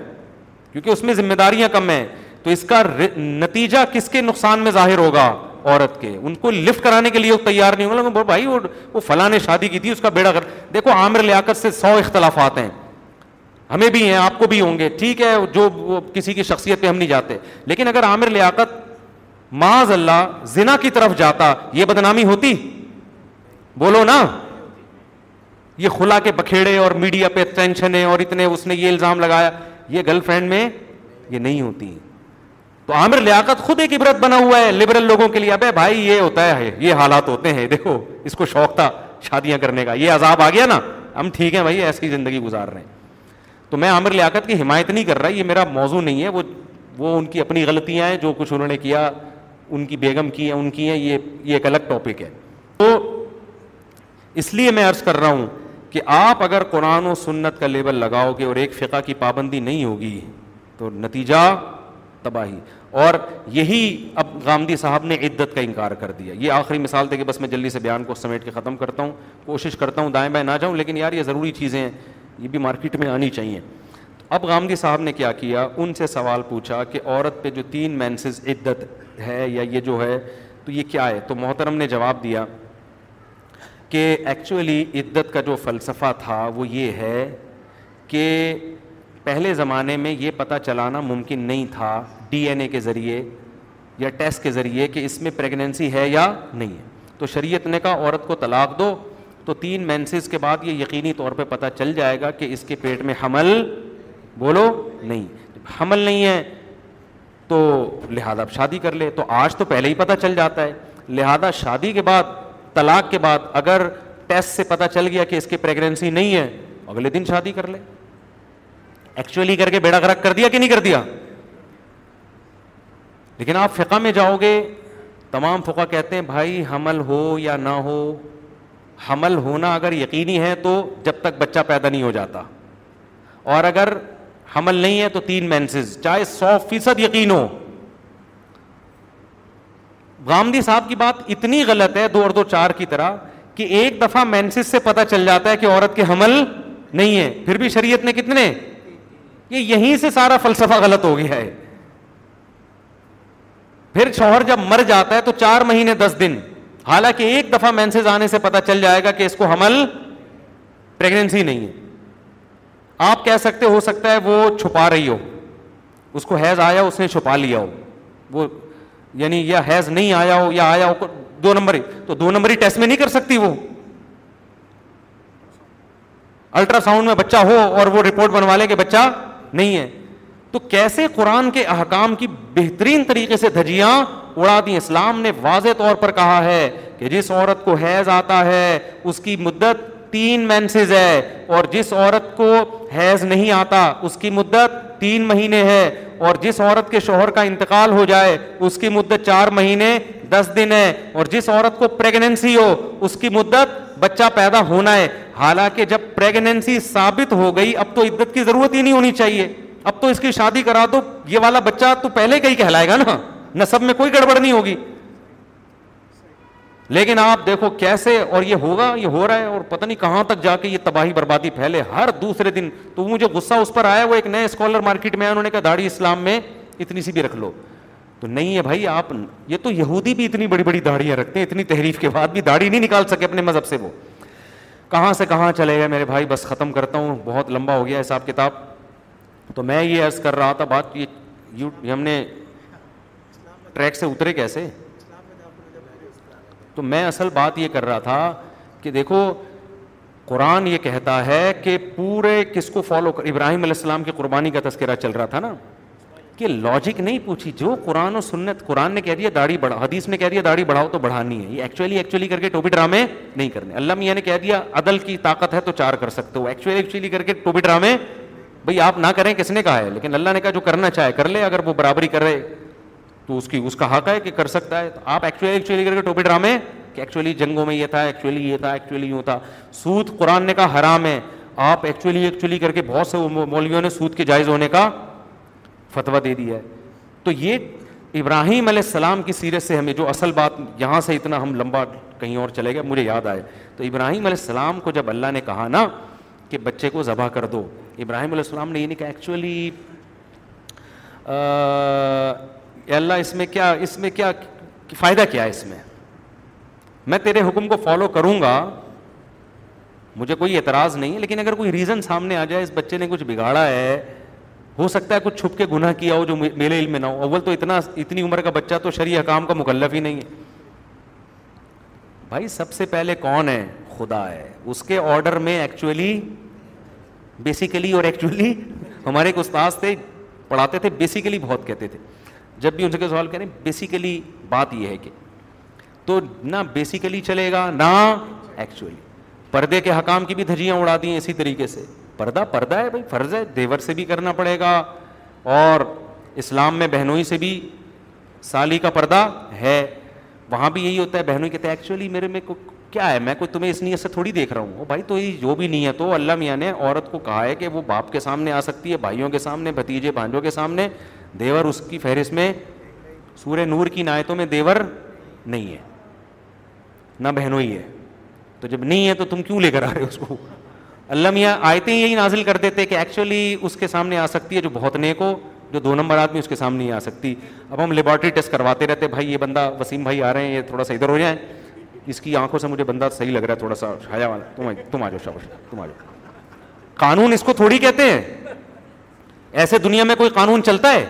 کیونکہ اس میں ذمہ داریاں کم ہیں. تو اس کا نتیجہ کس کے نقصان میں ظاہر ہوگا؟ عورت کے. ان کو لفٹ کرانے کے لیے تیار نہیں ہوگا. لیکن بھائی وہ فلاں نے شادی کی تھی، اس کا بیڑا گھر. دیکھو عامر لیاقت سے سو اختلافات ہیں، ہمیں بھی ہیں، آپ کو بھی ہوں گے، ٹھیک ہے، جو کسی کی شخصیت پہ ہم نہیں جاتے. لیکن اگر عامر لیاقت معاذ اللہ زنا کی طرف جاتا، یہ بدنامی ہوتی؟ بولو نا. یہ خلا کے بکھیڑے اور میڈیا پہ ٹینشن ہے اور اتنے اس نے یہ الزام لگایا، یہ گرل فرینڈ میں یہ نہیں ہوتی. تو عامر لیاقت خود ایک عبرت بنا ہوا ہے لبرل لوگوں کے لیے. ابے بھائی یہ ہوتا ہے، یہ حالات ہوتے ہیں. دیکھو اس کو شوق تھا شادیاں کرنے کا، یہ عذاب آ گیا نا. ہم ٹھیک ہیں بھائی، ایسی زندگی گزار رہے ہیں. تو میں عامر لیاقت کی حمایت نہیں کر رہا، یہ میرا موضوع نہیں ہے. وہ وہ ان کی اپنی غلطیاں ہیں، جو کچھ انہوں نے کیا، ان کی بیگم کی ہیں، ان کی ہیں، یہ یہ ایک الگ ٹاپک ہے. تو اس لیے میں عرض کر رہا ہوں کہ آپ اگر قرآن و سنت کا لیبل لگاؤ گے اور ایک فقہ کی پابندی نہیں ہوگی تو نتیجہ تباہی. اور یہی اب غامدی صاحب نے عدت کا انکار کر دیا. یہ آخری مثال دے کے بس میں جلدی سے بیان کو سمیٹ کے ختم کرتا ہوں. کوشش کرتا ہوں دائیں بائیں نہ جاؤں، لیکن یار یہ ضروری چیزیں ہیں، یہ بھی مارکیٹ میں آنی چاہیے. اب غامدی صاحب نے کیا کیا، ان سے سوال پوچھا کہ عورت پہ جو تین مینسز عدت ہے یا یہ جو ہے تو یہ کیا ہے. تو محترم نے جواب دیا کہ ایکچولی عدت کا جو فلسفہ تھا وہ یہ ہے کہ پہلے زمانے میں یہ پتہ چلانا ممکن نہیں تھا ڈی این اے کے ذریعے یا ٹیسٹ کے ذریعے کہ اس میں پریگنینسی ہے یا نہیں ہے. تو شریعت نے کہا عورت کو طلاق دو تو تین مینسز کے بعد یہ یقینی طور پہ پتہ چل جائے گا کہ اس کے پیٹ میں حمل بولو نہیں. حمل نہیں ہے تو لہذا اب شادی کر لے. تو آج تو پہلے ہی پتہ چل جاتا ہے، لہذا شادی کے بعد، طلاق کے بعد اگر ٹیسٹ سے پتہ چل گیا کہ اس کی پریگنینسی نہیں ہے، اگلے دن شادی کر لے. ایکچولی کر کے بیڑا غرق کر دیا کہ نہیں کر دیا؟ لیکن آپ فقہ میں جاؤ گے، تمام فقہ کہتے ہیں بھائی حمل ہو یا نہ ہو، حمل ہونا اگر یقینی ہے تو جب تک بچہ پیدا نہیں ہو جاتا، اور اگر حمل نہیں ہے تو تین مینسز، چاہے سو فیصد یقین ہو. غامدی صاحب کی بات اتنی غلط ہے دو اور دو چار کی طرح کہ ایک دفعہ مینسز سے پتہ چل جاتا ہے کہ عورت کے حمل نہیں ہے، پھر بھی شریعت نے کتنے، یہ یہیں سے سارا فلسفہ غلط ہو گیا ہے. پھر شوہر جب مر جاتا ہے تو چار مہینے دس دن، حالانکہ ایک دفعہ مینسز آنے سے پتہ چل جائے گا کہ اس کو حمل پریگنینسی نہیں ہے. آپ کہہ سکتے ہو سکتا ہے وہ چھپا رہی ہو، اس کو حیض آیا اس نے چھپا لیا ہو، وہ یعنی یا حیض نہیں آیا ہو یا آیا ہو دو نمبری، تو دو نمبری ٹیسٹ میں نہیں کر سکتی وہ. الٹرا ساؤنڈ میں بچہ ہو اور وہ رپورٹ بنوا لے کہ بچہ نہیں ہے. تو کیسے قرآن کے احکام کی بہترین طریقے سے دھجیاں اڑا دی. اسلام نے واضح طور پر کہا ہے کہ جس عورت کو حیض آتا ہے اس کی مدت تین مینسز ہے، اور جس عورت کو حیض نہیں آتا اس کی مدت تین مہینے ہے، اور جس عورت کے شوہر کا انتقال ہو جائے اس کی مدت چار مہینے دس دن ہے، اور جس عورت کو پریگنینسی ہو اس کی مدت بچہ پیدا ہونا ہے. حالانکہ جب پریگنینسی ثابت ہو گئی اب تو عدت کی ضرورت ہی نہیں ہونی چاہیے، اب تو اس کی شادی کرا دو، یہ والا بچہ تو پہلے کا ہی کہلائے گا نا، نسب میں کوئی گڑبڑ نہیں ہوگی. لیکن آپ دیکھو کیسے، اور یہ ہوگا، یہ ہو رہا ہے، اور پتہ نہیں کہاں تک جا کے یہ تباہی بربادی پھیلے ہر دوسرے دن. تو مجھے غصہ اس پر آیا، وہ ایک نئے اسکالر مارکیٹ میں آیا، انہوں نے کہا داڑھی اسلام میں اتنی سی بھی رکھ لو. تو نہیں ہے بھائی آپ، یہ تو یہودی بھی اتنی بڑی بڑی داڑیاں رکھتے ہیں، اتنی تحریف کے بعد بھی داڑھی نہیں نکال سکے اپنے مذہب سے وہ. کہاں سے کہاں چلے گئے میرے بھائی. بس ختم کرتا ہوں, بہت لمبا ہو گیا حساب کتاب. تو میں یہ عرض کر رہا تھا بات, یہ ہم نے ٹریک سے اترے کیسے, تو میں اصل بات یہ کر رہا تھا کہ دیکھو قرآن یہ کہتا ہے کہ پورے کس کو فالو کر, ابراہیم علیہ السلام کی قربانی کا تذکرہ چل رہا تھا نا, کہ لاجک نہیں پوچھی, جو قرآن و سنت, قرآن نے کہہ دیا داڑھی بڑھاؤ, حدیث نے کہہ دیا داڑھی بڑھاؤ تو بڑھانی ہے, یہ ایکچولی ایکچولی کر کے ٹوبی ڈرامے نہیں کرنے. اللہ میاں نے کہہ دیا عدل کی طاقت ہے تو چار کر سکتے ہو, ایکچولی ایکچولی کر کے ٹوبی ڈرامے بھائی آپ نہ کریں, کس نے کہا ہے. لیکن اللہ نے کہا جو کرنا چاہے کر لے, اگر وہ برابری کرے تو اس کی اس کا حق ہے کہ کر سکتا ہے. تو آپ ایکچولی ایکچولی کر کے ٹوبی ڈرامے کہ ایکچولی جنگوں میں یہ تھا, ایکچولی یہ تھا, ایکچولی یوں تھا. سود قرآن نے کہا حرام ہے, آپ ایکچولی ایکچولی کر کے بہت سے مولویوں نے سود کے جائز ہونے کا فتویٰ دے دیا ہے. تو یہ ابراہیم علیہ السلام کی سیرت سے ہمیں جو اصل بات, یہاں سے اتنا ہم لمبا کہیں اور چلے گئے, مجھے یاد آئے. تو ابراہیم علیہ السلام کو جب اللہ نے کہا نا کہ بچے کو ذبح کر دو, ابراہیم علیہ السلام نے یہ نہیں کہا ایکچولی اللہ اس میں کیا, اس میں کیا فائدہ کیا ہے, اس میں میں تیرے حکم کو فالو کروں گا, مجھے کوئی اعتراض نہیں ہے, لیکن اگر کوئی ریزن سامنے آ جائے, اس بچے نے کچھ بگاڑا ہے, ہو سکتا ہے کچھ چھپ کے گناہ کیا ہو جو میرے علم میں نہ ہو. اول تو اتنا اتنی عمر کا بچہ تو شرعی حکام کا مکلف ہی نہیں ہے. بھائی سب سے پہلے کون ہے, خدا ہے, اس کے آرڈر میں ایکچولی بیسیکلی اور ایکچولی. ہمارے ایک استاد تھے پڑھاتے تھے, بیسیکلی بہت کہتے تھے, جب بھی ان سے کوئی سوال کریں بیسیکلی بات یہ ہے کہ, تو نہ بیسیکلی چلے گا نہ ایکچولی. پردے کے حکام کی بھی دھجیاں اڑا دی ہیں اسی طریقے سے. پردہ پردہ ہے بھائی, فرض ہے, دیور سے بھی کرنا پڑے گا, اور اسلام میں بہنوئی سے بھی سالی کا پردہ ہے, وہاں بھی یہی ہوتا ہے. بہنوئی کہتے ہیں ایکچولی میرے میں کیا ہے, میں کوئی تمہیں اس نیت سے تھوڑی دیکھ رہا ہوں. وہ بھائی تو یہ جو بھی نیت ہو, اللہ میاں نے عورت کو کہا ہے کہ وہ باپ کے سامنے آ سکتی ہے, بھائیوں کے سامنے, بھتیجے بھانجوں کے سامنے. دیور اس کی فہرست میں, سورہ نور کی نعتوں میں دیور نہیں ہے, نہ بہنوئی ہے. تو جب نہیں ہے تو تم کیوں لے کر آ رہے ہو اس کو. اللہ میاں آیتیں یہی نازل کر دیتے کہ ایکچولی اس کے سامنے آ سکتی ہے جو بہت نیک ہو, جو دو نمبر آدمی اس کے سامنے نہیں آ سکتی. اب ہم لیبارٹری ٹیسٹ کرواتے رہتے, بھائی یہ بندہ, وسیم بھائی آ رہے ہیں, یہ تھوڑا سا ادھر ہو جائیں, اس کی آنکھوں سے مجھے بندہ صحیح لگ رہا ہے, تھوڑا سا حیا والا, تم تم آ جاؤ, شاباش تم آ جاؤ. قانون اس کو تھوڑی کہتے ہیں, ایسے دنیا میں کوئی قانون چلتا ہے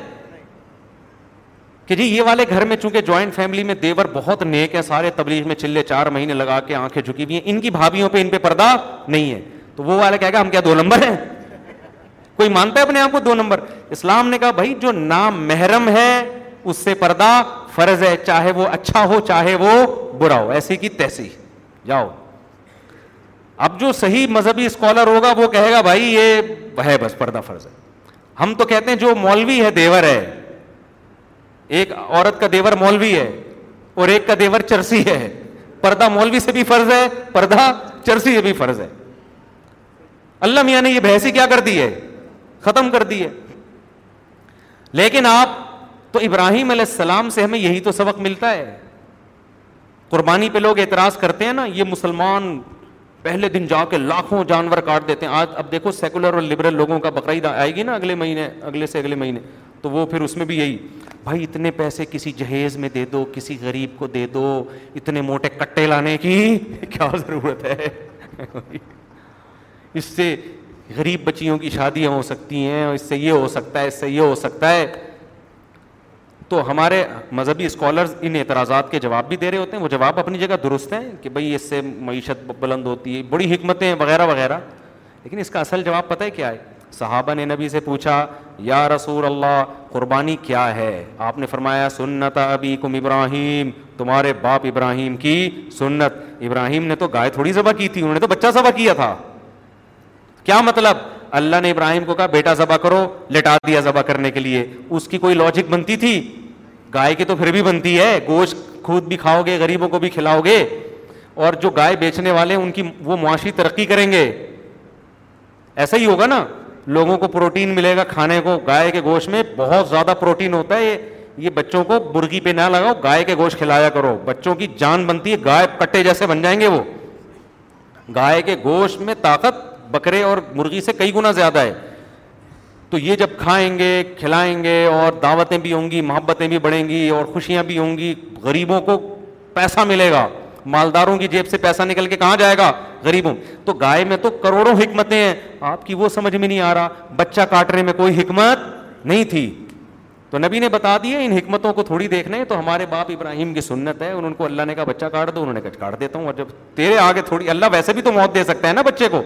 کہ جی یہ والے گھر میں چونکہ جوائنٹ فیملی میں دیور بہت نیک ہے, سارے تبلیغ میں چلے چار مہینے لگا کے آنکھیں جھکی ہوئی ہیں, ان کی بھابھیوں پہ ان پہ پردہ نہیں ہے, تو وہ والا کہے گا ہم کیا دو نمبر ہیں. کوئی مانتا ہے اپنے آپ کو دو نمبر؟ اسلام نے کہا بھائی جو نامحرم ہے اس سے پردہ فرض ہے, چاہے وہ اچھا ہو چاہے وہ برا ہو, ایسی کی تیسی جاؤ. اب جو صحیح مذہبی اسکالر ہوگا وہ کہے گا بھائی یہ ہے بس پردہ فرض ہے. ہم تو کہتے ہیں جو مولوی ہے دیور ہے, ایک عورت کا دیور مولوی ہے اور ایک کا دیور چرسی ہے, پردہ مولوی سے بھی فرض ہے, پردہ چرسی سے بھی فرض ہے. اللہ میاں نے یہ بحث ہی کیا کر دی ہے, ختم کر دی ہے. لیکن آپ تو ابراہیم علیہ السلام سے ہمیں یہی تو سبق ملتا ہے. قربانی پہ لوگ اعتراض کرتے ہیں نا, یہ مسلمان پہلے دن جا کے لاکھوں جانور کاٹ دیتے ہیں. آج اب دیکھو سیکولر اور لبرل لوگوں کا بقرعید آئے گی نا اگلے مہینے, اگلے سے اگلے مہینے, تو وہ پھر اس میں بھی یہی, بھائی اتنے پیسے کسی جہیز میں دے دو, کسی غریب کو دے دو, اتنے موٹے کٹے لانے کی کیا ضرورت ہے, اس سے غریب بچیوں کی شادیاں ہو سکتی ہیں, اس سے یہ ہو سکتا ہے, اس سے یہ ہو سکتا ہے. تو ہمارے مذہبی اسکالرز ان اعتراضات کے جواب بھی دے رہے ہوتے ہیں, وہ جواب اپنی جگہ درست ہیں کہ بھائی اس سے معیشت بلند ہوتی ہے, بڑی حکمتیں وغیرہ وغیرہ. لیکن اس کا اصل جواب پتہ ہے کیا ہے؟ صحابہ نے نبی سے پوچھا یا رسول اللہ قربانی کیا ہے, آپ نے فرمایا سنت ابیکم ابراہیم, تمہارے باپ ابراہیم کی سنت. ابراہیم نے تو گائے تھوڑی ذبح کی تھی, انہوں نے تو بچہ ذبح کیا تھا. کیا مطلب؟ اللہ نے ابراہیم کو کہا بیٹا ذبح کرو, لٹا دیا ذبح کرنے کے لیے. اس کی کوئی لاجک بنتی تھی؟ گائے کی تو پھر بھی بنتی ہے, گوشت خود بھی کھاؤ گے, غریبوں کو بھی کھلاؤ گے, اور جو گائے بیچنے والے ان کی وہ معاشی ترقی کریں گے, ایسا ہی ہوگا نا, لوگوں کو پروٹین ملے گا کھانے کو. گائے کے گوشت میں بہت زیادہ پروٹین ہوتا ہے, یہ بچوں کو برگی پہ نہ لگاؤ, گائے کے گوشت کھلایا کرو, بچوں کی جان بنتی ہے, گائے کٹے جیسے بن جائیں گے. وہ گائے کے گوشت میں طاقت بکرے اور مرغی سے کئی گنا زیادہ ہے. تو یہ جب کھائیں گے کھلائیں گے, اور دعوتیں بھی ہوں گی, محبتیں بھی بڑھیں گی, اور خوشیاں بھی ہوں گی, غریبوں کو پیسہ ملے گا, مالداروں کی جیب سے پیسہ نکل کے کہاں جائے گا؟ غریبوں. تو گائے میں تو کروڑوں حکمتیں ہیں, آپ کی وہ سمجھ میں نہیں آ رہا. بچہ کاٹنے میں کوئی حکمت نہیں تھی, تو نبی نے بتا دیے ان حکمتوں کو تھوڑی دیکھنا ہے. تو ہمارے باپ ابراہیم کی سنت ہے, ان کو اللہ نے کہا بچہ کاٹ دو, انہوں نے کہا کاٹ دیتا ہوں, اور جب تیرے آگے تھوڑی اللہ ویسے بھی تو موت دے سکتا ہے نا بچے کو.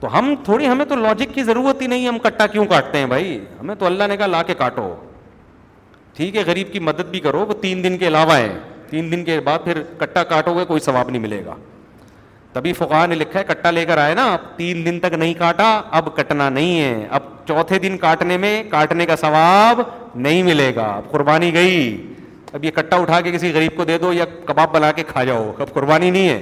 تو ہم تھوڑی, ہمیں تو لاجک کی ضرورت ہی نہیں, ہم کٹا کیوں کاٹتے ہیں بھائی؟ ہمیں تو اللہ نے کہا لا کے کاٹو, ٹھیک ہے, غریب کی مدد بھی کرو, وہ تین دن کے علاوہ ہے, تین دن کے بعد پھر کٹا کاٹو گے کوئی ثواب نہیں ملے گا. تبھی فقہاء نے لکھا ہے کٹا لے کر آئے نا, اب تین دن تک نہیں کاٹا, اب کٹنا نہیں ہے, اب چوتھے دن کاٹنے میں کاٹنے کا ثواب نہیں ملے گا, اب قربانی گئی. اب یہ کٹا اٹھا کے کسی غریب کو دے دو یا کباب بنا کے کھا جاؤ, اب قربانی نہیں ہے.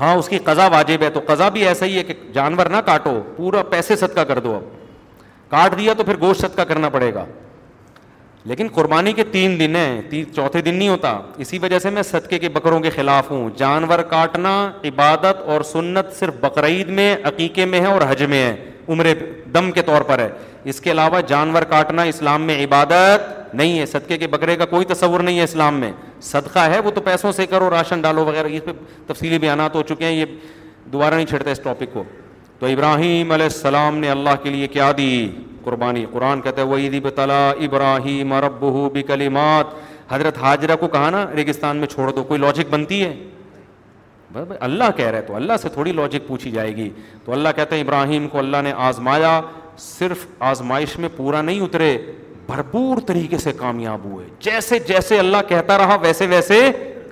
ہاں اس کی قضا واجب ہے, تو قضا بھی ایسا ہی ہے کہ جانور نہ کاٹو, پورا پیسے صدقہ کر دو. اب کاٹ دیا تو پھر گوشت صدقہ کرنا پڑے گا, لیکن قربانی کے تین دن ہیں, چوتھے دن نہیں ہوتا. اسی وجہ سے میں صدقے کے بکروں کے خلاف ہوں. جانور کاٹنا عبادت اور سنت صرف بقرعید میں, عقیقے میں ہے اور حج میں ہے, عمرے دم کے طور پر ہے. اس کے علاوہ جانور کاٹنا اسلام میں عبادت نہیں ہے. صدقے کے بکرے کا کوئی تصور نہیں ہے اسلام میں. صدقہ ہے وہ تو پیسوں سے کرو, راشن ڈالو وغیرہ, اس پہ تفصیلی بیانات ہو چکے ہیں, یہ دوبارہ نہیں چھیڑتا اس ٹاپک کو. تو ابراہیم علیہ السلام نے اللہ کے لیے کیا دی؟ قربانی. قرآن کہتا ہے وَإِذِ ابْتَلَىٰ إِبْرَاهِيمَ رَبُّهُ بِكَلِمَاتٍ. حضرت حاجرہ کو کہا نا ریگستان میں چھوڑ دو, کوئی لاجک بنتی ہے؟ اللہ کہہ رہے, تو اللہ سے تھوڑی لاجک پوچھی جائے گی. تو اللہ کہتے ہیں ابراہیم کو اللہ نے آزمایا, صرف آزمائش میں پورا نہیں اترے, بھرپور طریقے سے کامیاب ہوئے. جیسے جیسے اللہ کہتا رہا ویسے ویسے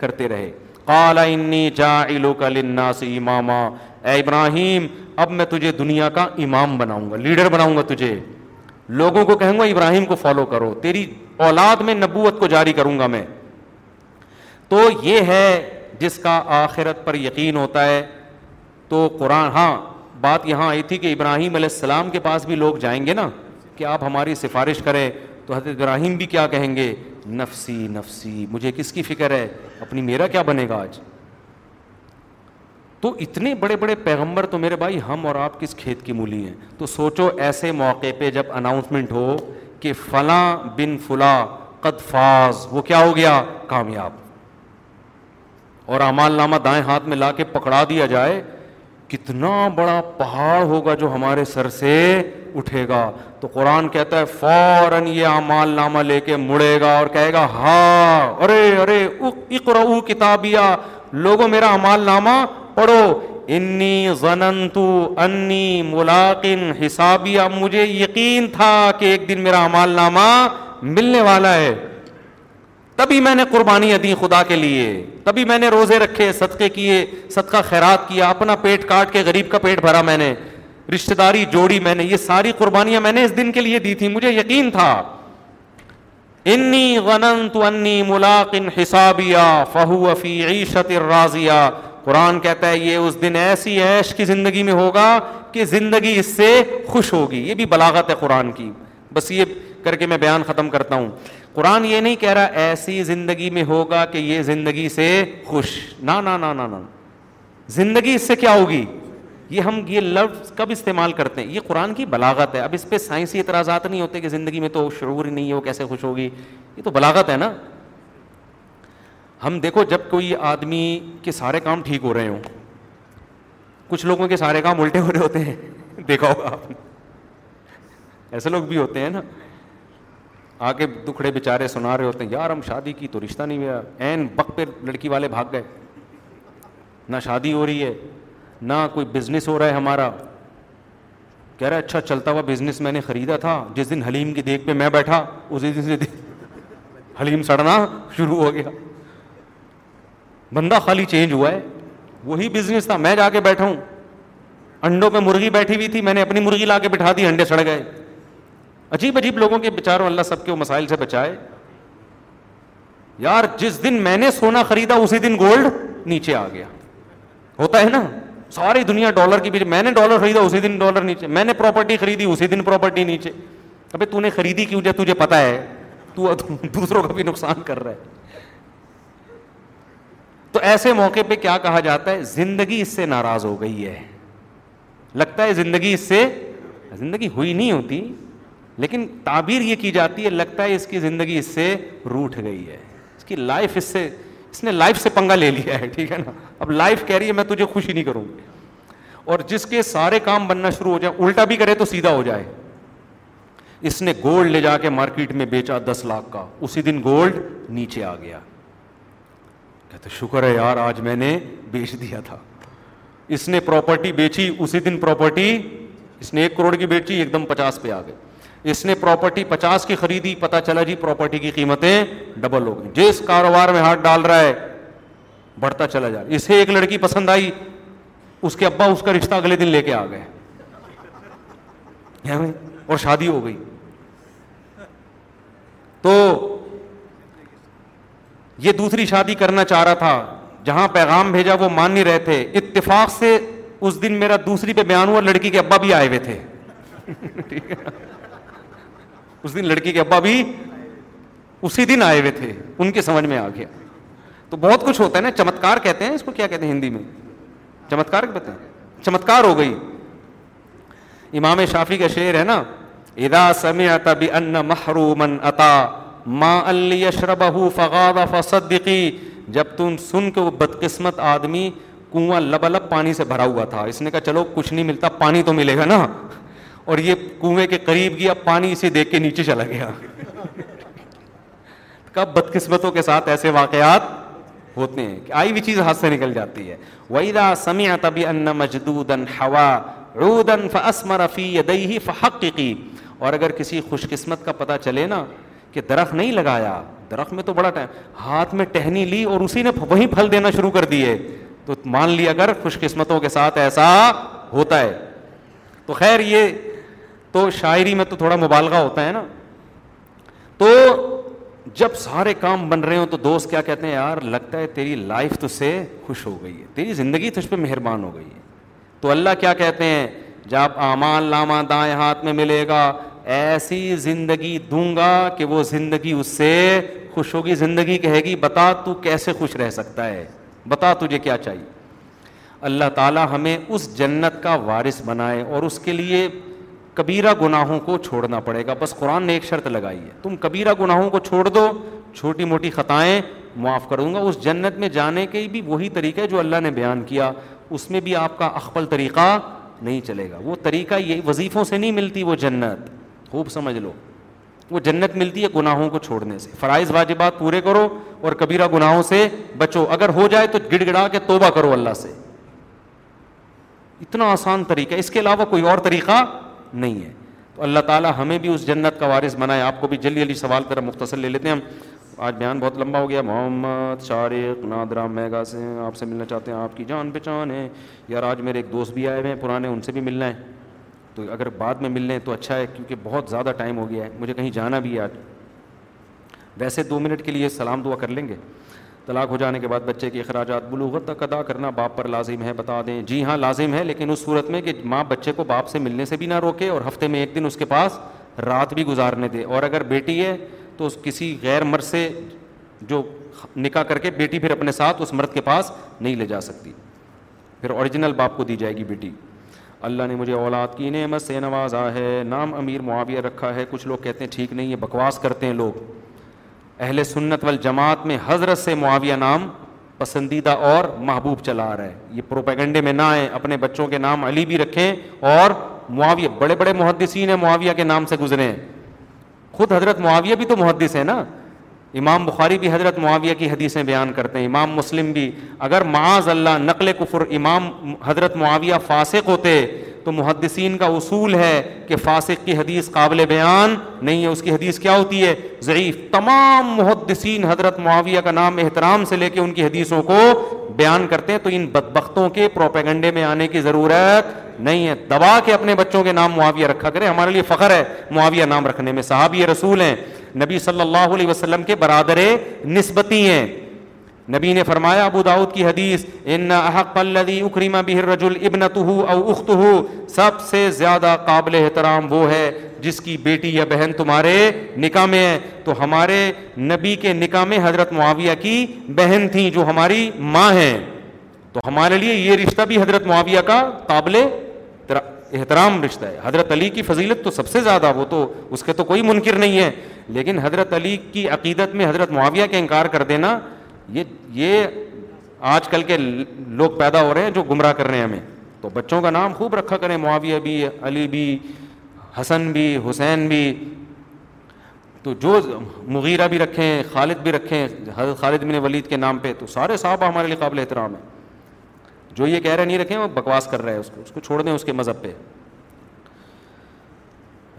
کرتے رہے. قَالَ إِنِّي جَاعِلُكَ لِلنَّاسِ إِمَامًا. اے ابراہیم اب میں تجھے دنیا کا امام بناؤں گا, لیڈر بناؤں گا تجھے, لوگوں کو کہوں گا ابراہیم کو فالو کرو, تیری اولاد میں نبوت کو جاری کروں گا میں. تو یہ ہے جس کا آخرت پر یقین ہوتا ہے. تو قرآن, ہاں بات یہاں آئی تھی کہ ابراہیم علیہ السلام کے پاس بھی لوگ جائیں گے نا کہ آپ ہماری سفارش کریں, تو حضرت ابراہیم بھی کیا کہیں گے؟ نفسی نفسی, مجھے کس کی فکر ہے اپنی, میرا کیا بنے گا آج؟ تو اتنے بڑے بڑے پیغمبر, تو میرے بھائی ہم اور آپ کس کھیت کی مولی ہیں. تو سوچو ایسے موقع پہ جب اناؤنسمنٹ ہو کہ فلاں بن فلاں قد فاز, وہ کیا ہو گیا؟ کامیاب, اور اعمال نامہ دائیں ہاتھ میں لا کے پکڑا دیا جائے, کتنا بڑا پہاڑ ہوگا جو ہمارے سر سے اٹھے گا. تو قرآن کہتا ہے فوراً یہ اعمال نامہ لے کے مڑے گا اور کہے گا ہاں ارے ارے اقرؤوا کتابیہ, لوگوں میرا اعمال نامہ پڑھو. انی ظننت انی ملاق حسابیہ, مجھے یقین تھا کہ ایک دن میرا اعمال نامہ ملنے والا ہے, تبھی میں نے قربانیاں دیں خدا کے لیے, تبھی میں نے روزے رکھے, صدقے کیے, صدقہ خیرات کیا, اپنا پیٹ کاٹ کے غریب کا پیٹ بھرا میں نے, رشتہ داری جوڑی میں نے, یہ ساری قربانیاں میں نے اس دن کے لیے دی تھی, مجھے یقین تھا. انی ظننت انی ملاق حسابیہ فہو فی عیشۃ راضیہ. قرآن کہتا ہے یہ اس دن ایسی عیش کی زندگی میں ہوگا کہ زندگی اس سے خوش ہوگی. یہ بھی بلاغت ہے قرآن کی, بس یہ کر کے میں بیان ختم کرتا ہوں. قرآن یہ نہیں کہہ رہا ایسی زندگی میں ہوگا کہ یہ زندگی سے خوش, نا نا نا نا نا, زندگی اس سے کیا ہوگی, یہ ہم یہ لفظ کب استعمال کرتے ہیں, یہ قرآن کی بلاغت ہے. اب اس پہ سائنسی اعتراضات نہیں ہوتے کہ زندگی میں تو شعور نہیں ہو, کیسے خوش ہوگی, یہ تو بلاغت ہے نا. ہم دیکھو جب کوئی آدمی کے سارے کام ٹھیک ہو رہے ہوں, کچھ لوگوں کے سارے کام الٹے ہو رہے ہوتے ہیں, دیکھا ہوگا آپ نے, ایسے لوگ بھی ہوتے ہیں نا, آ کے دکھڑے بیچارے سنا رہے ہوتے ہیں, یار ہم شادی کی تو رشتہ نہیں ہوا, عین وقت پہ لڑکی والے بھاگ گئے, نہ شادی ہو رہی ہے نہ کوئی بزنس ہو رہا ہے ہمارا. کہہ رہا ہے اچھا چلتا ہوا بزنس میں نے خریدا تھا, جس دن حلیم کی دیکھ پہ میں بیٹھا اسی دن حلیم سڑنا شروع ہو گیا, بندہ خالی چینج ہوا ہے, وہی بزنس تھا, میں جا کے بیٹھا ہوں, انڈوں پہ مرغی بیٹھی ہوئی تھی, میں نے اپنی مرغی لا کے بٹھا دی, انڈے سڑ گئے. عجیب عجیب لوگوں کے بیچاروں, اللہ سب کے مسائل سے بچائے. یار جس دن میں نے سونا خریدا اسی دن گولڈ نیچے آ گیا, ہوتا ہے نا, ساری دنیا ڈالر کی بیچ, میں نے ڈالر خریدا اسی دن ڈالر نیچے, میں نے پراپرٹی خریدی اسی دن پراپرٹی نیچے. ابھی تو نے خریدی کیوں جب تجھے پتا ہے تو دوسروں کا بھی نقصان کر رہا ہے. تو ایسے موقع پہ کیا کہا جاتا ہے, زندگی اس سے ناراض ہو گئی ہے, لگتا ہے زندگی اس سے, زندگی ہوئی نہیں ہوتی لیکن تعبیر یہ کی جاتی ہے لگتا ہے اس کی زندگی اس سے روٹھ گئی ہے, اس کی لائف اس سے اس نے لائف سے پنگا لے لیا ہے, ٹھیک ہے نا. اب لائف کہہ رہی ہے میں تجھے خوشی نہیں کروں گی, اور جس کے سارے کام بننا شروع ہو جائے, الٹا بھی کرے تو سیدھا ہو جائے. اس نے گولڈ لے جا کے مارکیٹ میں بیچا دس لاکھ کا, اسی دن گولڈ نیچے آ گیا, کہتے شکر ہے یار آج میں نے بیچ دیا تھا. اس نے پراپرٹی بیچی, اسی دن پراپرٹی, اس نے ایک کروڑ کی بیچی ایک دم پچاس پہ آ گئی. اس نے پراپرٹی پچاس کی خریدی, پتا چلا جی پراپرٹی کی قیمتیں ڈبل ہو گئی. جس کاروبار میں ہاتھ ڈال رہا ہے بڑھتا چلا جا رہا. اسے ایک لڑکی پسند آئی, اس کے ابا اس کا رشتہ اگلے دن لے کے آ گئے اور شادی ہو گئی. تو یہ دوسری شادی کرنا چاہ رہا تھا, جہاں پیغام بھیجا وہ مان نہیں رہے تھے. اتفاق سے اس دن میرا دوسری پہ بیان ہوا, لڑکی کے ابا بھی آئے ہوئے تھے. اس دن لڑکی کے ابا بھی اسی دن آئے ہوئے تھے, ان کے سمجھ میں آ گیا. تو بہت کچھ ہوتا ہے نا, چمتکار کہتے ہیں اس کو, کیا کہتے ہیں ہندی میں, چمتکار کہتے ہیں. چمتکار ہو گئی. امام شافی کا شعر ہے نا, اذا سمعت بان محروما اتا ما اللی یشربہ فغاب فصدقی. جب تم سن کے وہ بدقسمت آدمی کنواں لبلب پانی سے بھرا ہوا تھا, اس نے کہا چلو کچھ نہیں ملتا پانی تو ملے گا نا, اور یہ کنویں کے قریب گیا, پانی اسے دیکھ کے نیچے چلا گیا. کب بدقسمتوں کے ساتھ ایسے واقعات ہوتے ہیں کہ آئی ہوئی چیز ہاتھ سے نکل جاتی ہے. وَإِذَا سَمِعْتَ بِأَنَّ مَجْدُودًا حَوَا عُودًا فَأَسْمَرَ فِي يَدَيْهِ فَحَقِّقِ. اور اگر کسی خوش قسمت کا پتہ چلے نا کہ درخت نہیں لگایا, درخت میں تو بڑا ٹائم, ہاتھ میں ٹہنی لی اور اسی نے وہیں پھل دینا شروع کر دیے, تو مان لیا اگر خوش قسمتوں کے ساتھ ایسا ہوتا ہے. تو خیر یہ تو شاعری میں تو تھوڑا مبالغہ ہوتا ہے نا. تو جب سارے کام بن رہے ہوں تو دوست کیا کہتے ہیں, یار لگتا ہے تیری لائف تجھ سے خوش ہو گئی ہے, تیری زندگی تجھ پہ مہربان ہو گئی ہے. تو اللہ کیا کہتے ہیں, جب اعمال نامہ دائیں ہاتھ میں ملے گا ایسی زندگی دوں گا کہ وہ زندگی اس سے خوش ہوگی. زندگی کہے گی بتا تو کیسے خوش رہ سکتا ہے, بتا تجھے کیا چاہیے. اللہ تعالیٰ ہمیں اس جنت کا وارث بنائے, اور اس کے لیے کبیرہ گناہوں کو چھوڑنا پڑے گا. بس قرآن نے ایک شرط لگائی ہے, تم کبیرہ گناہوں کو چھوڑ دو, چھوٹی موٹی خطائیں معاف کر دوں گا. اس جنت میں جانے کے بھی وہی طریقہ ہے جو اللہ نے بیان کیا, اس میں بھی آپ کا اخپل طریقہ نہیں چلے گا. وہ طریقہ یہ وظیفوں سے نہیں ملتی وہ جنت, خوب سمجھ لو. وہ جنت ملتی ہے گناہوں کو چھوڑنے سے. فرائض واجبات پورے کرو اور کبیرہ گناہوں سے بچو, اگر ہو جائے تو گڑ گڑا کے توبہ کرو اللہ سے. اتنا آسان طریقہ, اس کے علاوہ کوئی اور طریقہ نہیں ہے. تو اللہ تعالی ہمیں بھی اس جنت کا وارث بنائے, آپ کو بھی. جلدی جلدی سوال کر مختصر لے لیتے ہیں ہم, آج بیان بہت لمبا ہو گیا. محمد شارق نادرا میگا سے آپ سے ملنا چاہتے ہیں, آپ کی جان پہچان ہے. یار آج میرے ایک دوست بھی آئے ہوئے ہیں پرانے, ان سے بھی ملنا ہے, تو اگر بعد میں مل لیں تو اچھا ہے, کیونکہ بہت زیادہ ٹائم ہو گیا ہے, مجھے کہیں جانا بھی ہے آج. ویسے دو منٹ کے لیے سلام دعا کر لیں گے. طلاق ہو جانے کے بعد بچے کے اخراجات بلوغت تک ادا کرنا باپ پر لازم ہے, بتا دیں. جی ہاں لازم ہے, لیکن اس صورت میں کہ ماں بچے کو باپ سے ملنے سے بھی نہ روکے, اور ہفتے میں ایک دن اس کے پاس رات بھی گزارنے دے. اور اگر بیٹی ہے تو اس کسی غیر مرد سے جو نکاح کر کے بیٹی پھر اپنے ساتھ اس مرد کے پاس نہیں لے جا سکتی, پھر اوریجنل باپ کو دی جائے گی بیٹی. اللہ نے مجھے اولاد کی نعمت سے نوازا ہے, نام امیر معاویہ رکھا ہے. کچھ لوگ کہتے ہیں ٹھیک نہیں ہے, بکواس کرتے ہیں لوگ. اہل سنت والجماعت میں حضرت سے معاویہ نام پسندیدہ اور محبوب چلا آ رہا ہے. یہ پروپیگنڈے میں نہ آئیں, اپنے بچوں کے نام علی بھی رکھیں اور معاویہ. بڑے بڑے محدثین ہیں معاویہ کے نام سے گزرے ہیں, خود حضرت معاویہ بھی تو محدث ہیں نا. امام بخاری بھی حضرت معاویہ کی حدیثیں بیان کرتے ہیں, امام مسلم بھی. اگر معاذ اللہ نقل کفر امام حضرت معاویہ فاسق ہوتے تو محدثین کا اصول ہے کہ فاسق کی حدیث قابل بیان نہیں ہے, اس کی حدیث کیا ہوتی ہے, ضعیف. تمام محدثین حضرت معاویہ کا نام احترام سے لے کے ان کی حدیثوں کو بیان کرتے ہیں. تو ان بدبختوں کے پروپیگنڈے میں آنے کی ضرورت نہیں ہے. دبا کے اپنے بچوں کے نام معاویہ رکھا کریں. ہمارے لیے فخر ہے معاویہ نام رکھنے میں, صحابی رسول ہیں, نبی صلی اللہ علیہ وسلم کے برادر نسبتی ہیں. نبی نے فرمایا, ابو داؤد کی حدیث, ان احق الذی اکرم به الرجل ابنته او اخته, سب سے زیادہ قابل احترام وہ ہے جس کی بیٹی یا بہن تمہارے نکاح میں ہے. تو ہمارے نبی کے نکاح میں حضرت معاویہ کی بہن تھیں جو ہماری ماں ہیں, تو ہمارے لیے یہ رشتہ بھی حضرت معاویہ کا قابل احترام رشتہ ہے. حضرت علی کی فضیلت تو سب سے زیادہ, وہ تو اس کے تو کوئی منکر نہیں ہے, لیکن حضرت علی کی عقیدت میں حضرت معاویہ کا انکار کر دینا یہ یہ آج کل کے لوگ پیدا ہو رہے ہیں جو گمراہ کر رہے ہیں ہمیں. تو بچوں کا نام خوب رکھا کریں, معاویہ بھی, علی بھی, حسن بھی, حسین بھی, تو جو مغیرہ بھی رکھیں, خالد بھی رکھیں, حضرت خالد بن ولید کے نام پہ. تو سارے صحابہ ہمارے لیے قابل احترام ہیں. جو یہ کہہ رہے نہیں رکھیں وہ بکواس کر رہے ہیں, اس کو اس کو چھوڑ دیں اس کے مذہب پہ.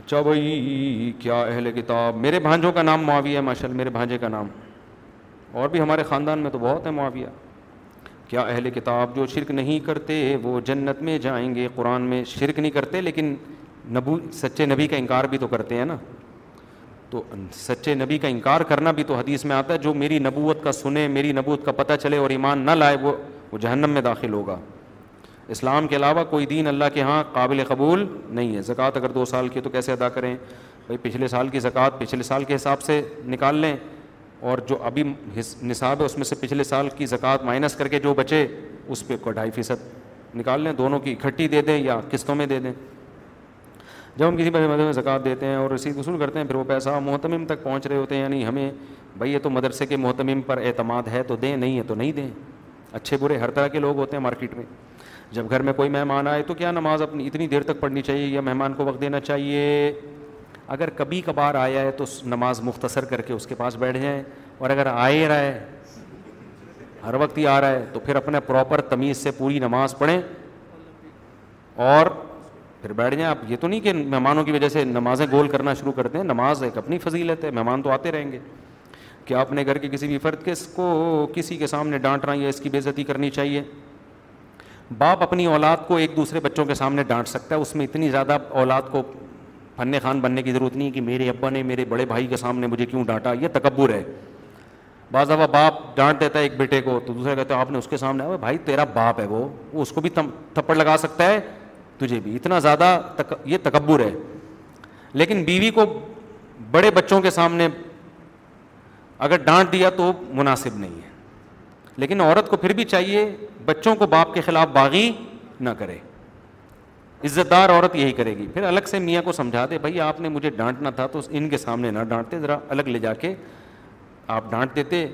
اچھا بھائی کیا اہل کتاب, میرے بھانجوں کا نام معاویہ ہے ماشاء اللہ, میرے بھانجے کا نام, اور بھی ہمارے خاندان میں تو بہت ہے معاویہ. کیا اہل کتاب جو شرک نہیں کرتے وہ جنت میں جائیں گے؟ قرآن میں شرک نہیں کرتے لیکن نبو سچے نبی کا انکار بھی تو کرتے ہیں نا, تو سچے نبی کا انکار کرنا بھی تو حدیث میں آتا ہے, جو میری نبوت کا سنے, میری نبوت کا پتہ چلے اور ایمان نہ لائے وہ وہ جہنم میں داخل ہوگا. اسلام کے علاوہ کوئی دین اللہ کے ہاں قابل قبول نہیں ہے. زکوٰۃ اگر دو سال کی تو کیسے ادا کریں بھائی؟ پچھلے سال کی زکوٰۃ پچھلے سال کے حساب سے نکال لیں, اور جو ابھی نصاب ہے اس میں سے پچھلے سال کی زکوٰۃ مائنس کر کے جو بچے اس پہ کو ڈھائی فیصد نکال لیں, دونوں کی اکٹھی دے دیں یا قسطوں میں دے دیں. جب ہم کسی مدرسے میں زکوٰۃ دیتے ہیں اور رسید وصول کرتے ہیں پھر وہ پیسہ محتمم تک پہنچ رہے ہوتے ہیں, یعنی ہمیں بھائی یہ تو مدرسے کے محتمم پر اعتماد ہے تو دیں, نہیں ہے تو نہیں دیں. اچھے برے ہر طرح کے لوگ ہوتے ہیں مارکیٹ میں. جب گھر میں کوئی مہمان آئے تو کیا نماز اپنی اتنی دیر تک پڑھنی چاہیے یا مہمان کو وقت دینا چاہیے؟ اگر کبھی کبھار آیا ہے تو نماز مختصر کر کے اس کے پاس بیٹھ جائیں, اور اگر آ ہی رہا ہے ہر وقت ہی آ رہا ہے تو پھر اپنے پراپر تمیز سے پوری نماز پڑھیں اور پھر بیٹھ جائیں. آپ یہ تو نہیں کہ مہمانوں کی وجہ سے نمازیں گول کرنا شروع کر دیں. نماز ایک اپنی فضیلت ہے, مہمان تو آتے رہیں گے. کیا اپنے گھر کے کسی بھی فرد کے اس کو کسی کے سامنے ڈانٹنا یا اس کی بے عزتی کرنی چاہیے؟ باپ اپنی اولاد کو ایک دوسرے بچوں کے سامنے ڈانٹ سکتا ہے, اس میں اتنی زیادہ اولاد کو فن خان بننے کی ضرورت نہیں کہ میرے ابا نے میرے بڑے بھائی کے سامنے مجھے کیوں ڈانٹا, یہ تکبر ہے. بعض دفعہ باپ ڈانٹ دیتا ہے ایک بیٹے کو تو دوسرا کہتا ہے آپ نے اس کے سامنے, اوے بھائی تیرا باپ ہے وہ وہ اس کو بھی تھپڑ لگا سکتا ہے, تجھے بھی اتنا زیادہ تک... یہ تکبر ہے. لیکن بیوی کو بڑے بچوں کے سامنے اگر ڈانٹ دیا تو مناسب نہیں ہے. لیکن عورت کو پھر بھی چاہیے بچوں کو باپ کے خلاف باغی نہ کرے, عزت دار عورت یہی کرے گی. پھر الگ سے میاں کو سمجھا دے بھائی آپ نے مجھے ڈانٹنا تھا تو ان کے سامنے نہ ڈانٹتے, ذرا الگ لے جا کے آپ ڈانٹ دیتے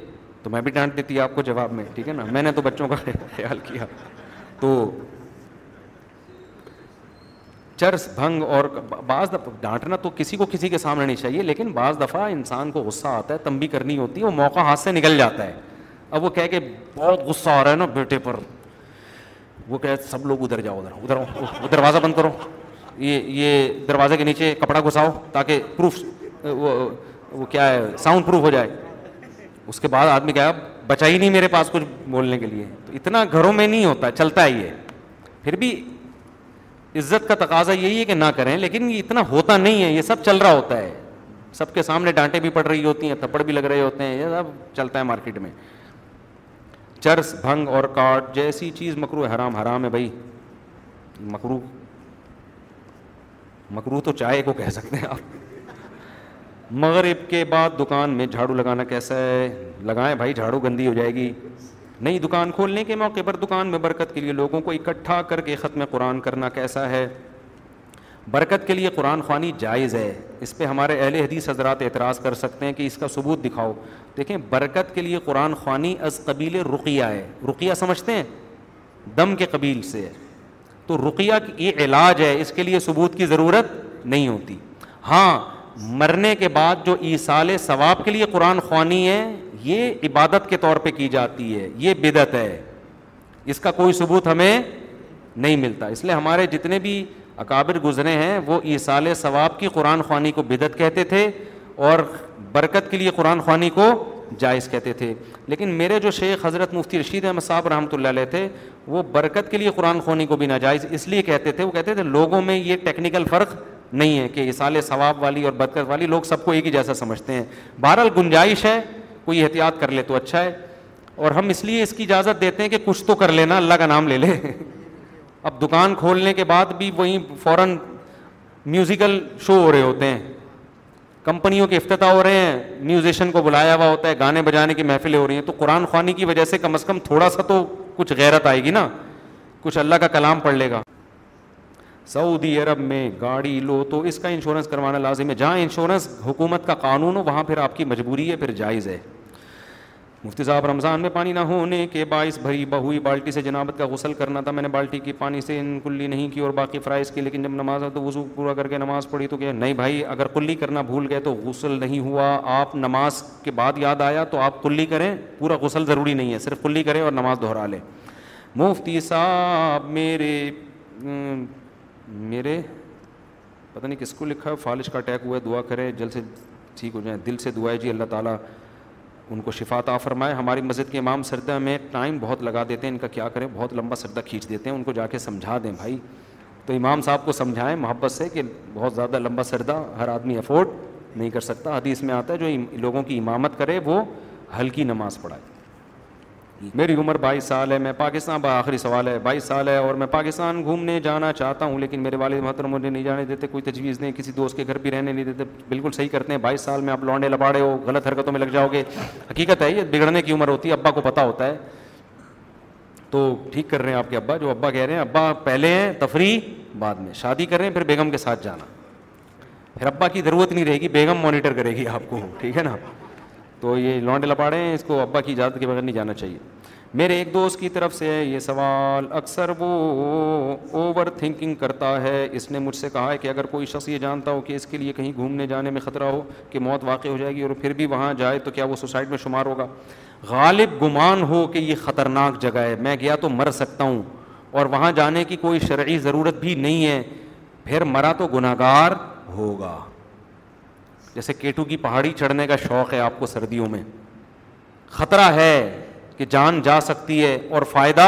تو میں بھی ڈانٹ دیتی آپ کو جواب میں, ٹھیک ہے نا, میں نے تو بچوں کا خیال کیا. تو چرس بھنگ اور بعض دفعہ ڈانٹنا تو کسی کو کسی کے سامنے نہیں چاہیے, لیکن بعض دفعہ انسان کو غصہ آتا ہے, تنبیہ کرنی ہوتی ہے, وہ موقع ہاتھ سے نکل جاتا ہے. اب وہ کہہ کے بہت غصہ آ رہا ہے نا بیٹے پر, وہ کہہ سب لوگ ادھر جاؤ, ادھر ادھر دروازہ بند کرو, یہ یہ دروازے کے نیچے کپڑا گھساؤ تاکہ پروف وہ وہ کیا ہے ساؤنڈ پروف ہو جائے. اس کے بعد آدمی کہا بچا ہی نہیں میرے پاس کچھ بولنے کے لیے. تو اتنا گھروں میں نہیں ہوتا, چلتا ہی ہے. پھر بھی عزت کا تقاضا یہی ہے کہ نہ کریں, لیکن یہ اتنا ہوتا نہیں ہے, یہ سب چل رہا ہوتا ہے, سب کے سامنے ڈانٹیں بھی پڑ رہی ہوتی ہیں, تھپڑ بھی لگ رہے ہوتے ہیں, یہ سب چلتا ہے مارکیٹ میں. چرس بھنگ اور کاٹ جیسی چیز مکروہ حرام حرام ہے بھائی. مکروہ مکروہ تو چائے کو کہہ سکتے ہیں آپ. مغرب کے بعد دکان میں جھاڑو لگانا کیسا ہے؟ لگائیں بھائی, جھاڑو گندی ہو جائے گی. نئی دکان کھولنے کے موقع پر دکان میں برکت کے لیے لوگوں کو اکٹھا کر کے ختم قرآن کرنا کیسا ہے؟ برکت کے لیے قرآن خوانی جائز ہے, اس پہ ہمارے اہل حدیث حضرات اعتراض کر سکتے ہیں کہ اس کا ثبوت دکھاؤ. دیکھیں برکت کے لیے قرآن خوانی از قبیل رقیہ ہے. رقیہ سمجھتے ہیں؟ دم کے قبیل سے ہے. تو رقیہ یہ علاج ہے, اس کے لیے ثبوت کی ضرورت نہیں ہوتی. ہاں مرنے کے بعد جو ایصال ثواب کے لیے قرآن خوانی ہے یہ عبادت کے طور پہ کی جاتی ہے, یہ بدعت ہے, اس کا کوئی ثبوت ہمیں نہیں ملتا. اس لیے ہمارے جتنے بھی اکابر گزرے ہیں وہ ایصال ثواب کی قرآن خوانی کو بدعت کہتے تھے اور برکت کے لیے قرآن خوانی کو جائز کہتے تھے. لیکن میرے جو شیخ حضرت مفتی رشید احمد صاحب رحمۃ اللہ علیہ تھے وہ برکت کے لیے قرآن خوانی کو بھی ناجائز اس لیے کہتے تھے, وہ کہتے تھے لوگوں میں یہ ٹیکنیکل فرق نہیں ہے کہ ایصال ثواب والی اور برکت والی لوگ سب کو ایک ہی جیسا سمجھتے ہیں. بہرحال گنجائش ہے, کوئی احتیاط کر لے تو اچھا ہے, اور ہم اس لیے اس کی اجازت دیتے ہیں کہ کچھ تو کر لینا, اللہ کا نام لے لے. اب دکان کھولنے کے بعد بھی وہیں فوراً میوزیکل شو ہو رہے ہوتے ہیں, کمپنیوں کے افتتاح ہو رہے ہیں, میوزیشین کو بلایا ہوا ہوتا ہے, گانے بجانے کی محفلیں ہو رہی ہیں. تو قرآن خوانی کی وجہ سے کم از کم تھوڑا سا تو کچھ غیرت آئے گی نا, کچھ اللہ کا کلام پڑھ لے گا. سعودی عرب میں گاڑی لو تو اس کا انشورنس کروانا لازم ہے. جہاں انشورنس حکومت کا قانون ہو وہاں پھر آپ کی مجبوری ہے, پھر جائز ہے. مفتی صاحب رمضان میں پانی نہ ہونے کے باعث بھری بہوئی بالٹی سے جنابت کا غسل کرنا تھا، میں نے بالٹی کی پانی سے ان کلی نہیں کی اور باقی فرائض کی، لیکن جب نماز تو وضو پورا کر کے نماز پڑھی تو کہ نہیں بھائی اگر کلی کرنا بھول گئے تو غسل نہیں ہوا، آپ نماز کے بعد یاد آیا تو آپ کلی کریں، پورا غسل ضروری نہیں ہے، صرف کلی کریں اور نماز دہرا لیں۔ مفتی صاحب میرے میرے پتہ نہیں کس کو لکھا ہے، فالج کا اٹیک ہوا ہے، دعا کریں جلد سے ٹھیک ہو جائیں، دل سے دعا ہے جی، اللہ تعالیٰ ان کو شفا عطا فرمائے۔ ہماری مسجد کے امام سردہ میں ٹائم بہت لگا دیتے ہیں، ان کا کیا کریں، بہت لمبا سردہ کھینچ دیتے ہیں، ان کو جا کے سمجھا دیں بھائی، تو امام صاحب کو سمجھائیں محبت سے کہ بہت زیادہ لمبا سردہ ہر آدمی افورڈ نہیں کر سکتا، حدیث میں آتا ہے جو لوگوں کی امامت کرے وہ ہلکی نماز پڑھائے۔ میری عمر بائیس سال ہے، میں پاکستان با آخری سوال ہے بائیس سال ہے اور میں پاکستان گھومنے جانا چاہتا ہوں، لیکن میرے والد محترم مجھے نہیں جانے دیتے، کوئی تجویز نہیں، کسی دوست کے گھر بھی رہنے نہیں دیتے۔ بالکل صحیح کرتے ہیں، بائیس سال میں آپ لونڈے لباڑے ہو، غلط حرکتوں میں لگ جاؤ گے، حقیقت ہے یہ بگڑنے کی عمر ہوتی ہے، ابا کو پتہ ہوتا ہے تو ٹھیک کر رہے ہیں آپ کے ابا، جو ابا کہہ رہے ہیں ابا پہلے ہیں تفریح بعد میں، شادی کر رہے ہیں پھر بیگم کے ساتھ جانا، پھر ابا کی ضرورت نہیں رہے گی، بیگم مانیٹر کرے گی آپ کو، ٹھیک ہے نا، تو یہ لونڈے لپاڑے ہیں، اس کو ابا کی اجازت کے بغیر نہیں جانا چاہیے۔ میرے ایک دوست کی طرف سے ہے یہ سوال، اکثر وہ اوور تھنکنگ کرتا ہے، اس نے مجھ سے کہا ہے کہ اگر کوئی شخص یہ جانتا ہو کہ اس کے لیے کہیں گھومنے جانے میں خطرہ ہو کہ موت واقع ہو جائے گی اور پھر بھی وہاں جائے تو کیا وہ سوسائڈ میں شمار ہوگا؟ غالب گمان ہو کہ یہ خطرناک جگہ ہے، میں گیا تو مر سکتا ہوں اور وہاں جانے کی کوئی شرعی ضرورت بھی نہیں ہے، پھر مرا تو گناہ گار ہوگا۔ جیسے کیٹو کی پہاڑی چڑھنے کا شوق ہے آپ کو سردیوں میں، خطرہ ہے کہ جان جا سکتی ہے اور فائدہ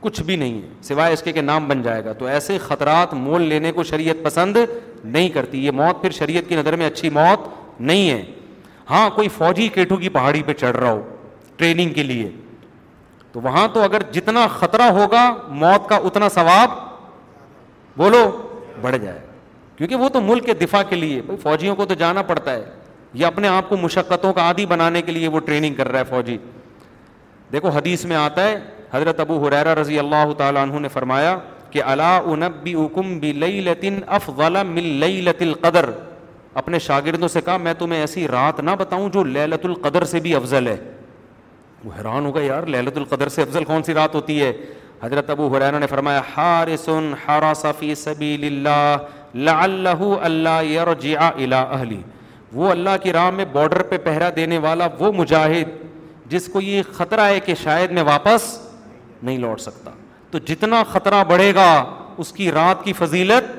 کچھ بھی نہیں ہے سوائے اس کے کہ نام بن جائے گا، تو ایسے خطرات مول لینے کو شریعت پسند نہیں کرتی، یہ موت پھر شریعت کی نظر میں اچھی موت نہیں ہے۔ ہاں کوئی فوجی کیٹو کی پہاڑی پہ چڑھ رہا ہو ٹریننگ کے لیے تو وہاں تو اگر جتنا خطرہ ہوگا موت کا اتنا ثواب بولو بڑھ جائے، کیونکہ وہ تو ملک کے دفاع کے لیے، فوجیوں کو تو جانا پڑتا ہے، یہ اپنے آپ کو مشقتوں کا عادی بنانے کے لیے وہ ٹریننگ کر رہا ہے فوجی۔ دیکھو حدیث میں آتا ہے، حضرت ابو ہریرہ رضی اللہ تعالیٰ عنہ نے فرمایا کہ الا انبئکم بلیلۃ افضل من لیلۃ القدر، اپنے شاگردوں سے کہا میں تمہیں ایسی رات نہ بتاؤں جو لیلۃ القدر سے بھی افضل ہے۔ وہ حیران ہوگا یار لیلۃ القدر سے افضل کون سی رات ہوتی ہے؟ حضرت ابو ہریرہ نے فرمایا حارس حرس فی سبیل اللہ لعلہ الا یرجع الی اہلی، وہ اللہ کی راہ میں بارڈر پہ پہرا دینے والا وہ مجاہد جس کو یہ خطرہ ہے کہ شاید میں واپس نہیں لوٹ سکتا، تو جتنا خطرہ بڑھے گا اس کی رات کی فضیلت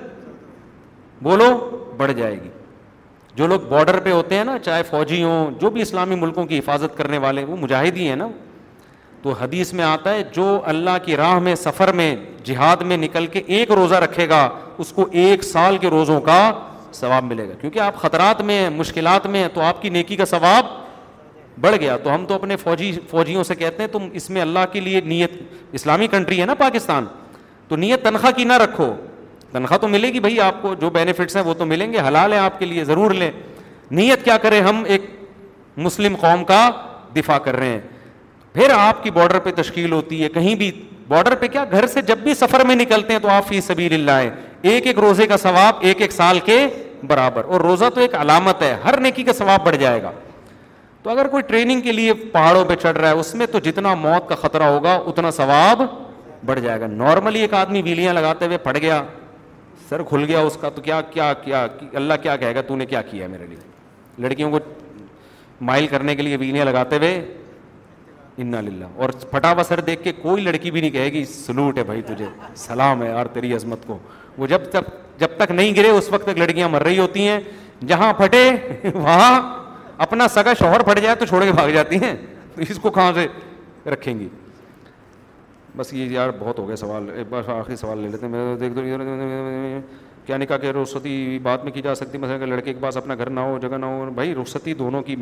بولو بڑھ جائے گی۔ جو لوگ بارڈر پہ ہوتے ہیں نا، چاہے فوجی ہوں، جو بھی اسلامی ملکوں کی حفاظت کرنے والے، وہ مجاہد ہی ہیں نا، تو حدیث میں آتا ہے جو اللہ کی راہ میں سفر میں جہاد میں نکل کے ایک روزہ رکھے گا اس کو ایک سال کے روزوں کا ثواب ملے گا، کیونکہ آپ خطرات میں ہیں، مشکلات میں ہیں، تو آپ کی نیکی کا ثواب بڑھ گیا۔ تو ہم تو اپنے فوجی فوجیوں سے کہتے ہیں تم اس میں اللہ کے لیے نیت، اسلامی کنٹری ہے نا پاکستان، تو نیت تنخواہ کی نہ رکھو، تنخواہ تو ملے گی بھائی آپ کو، جو بینیفٹس ہیں وہ تو ملیں گے، حلال ہیں آپ کے لیے ضرور لیں، نیت کیا کریں ہم ایک مسلم قوم کا دفاع کر رہے ہیں۔ پھر آپ کی بارڈر پہ تشکیل ہوتی ہے، کہیں بھی بارڈر پہ کیا، گھر سے جب بھی سفر میں نکلتے ہیں تو آپ فی سبیل اللہ ہیں، ایک ایک روزے کا ثواب ایک ایک سال کے برابر، اور روزہ تو ایک علامت ہے، ہر نیکی کا ثواب بڑھ جائے گا۔ تو اگر کوئی ٹریننگ کے لیے پہاڑوں پہ چڑھ رہا ہے اس میں تو جتنا موت کا خطرہ ہوگا اتنا ثواب بڑھ جائے گا۔ نارملی ایک آدمی ویلیاں لگاتے ہوئے پڑ گیا، سر کھل گیا اس کا، تو کیا کیا کیا اللہ کیا کہے گا تو نے کیا کیا ہے میرے لیے؟ لڑکیوں کو مائل کرنے کے لیے ویلیاں لگاتے ہوئے انا للہ، اور پھٹا ہوا سر دیکھ کے کوئی لڑکی بھی نہیں کہے گی سلوٹ ہے بھائی تجھے، سلام ہے یار تیری عظمت کو۔ وہ جب تک جب تک نہیں گرے اس وقت تک لڑکیاں مر رہی ہوتی ہیں، جہاں پھٹے وہاں اپنا سگا شوہر پھٹ جائے تو چھوڑ کے بھاگ جاتی ہیں، تو اس کو کہاں سے رکھیں گی؟ بس یہ یار بہت ہو گیا سوال، ایک بار آخری سوال لے لیتے ہیں میرے، دیکھ دو کیا نکاح کہ رخصتی بعد میں کی جا سکتی، مثلا کہ لڑکے کے پاس اپنا گھر نہ ہو، جگہ نہ ہو؟ بھائی رخصتی دونوں کی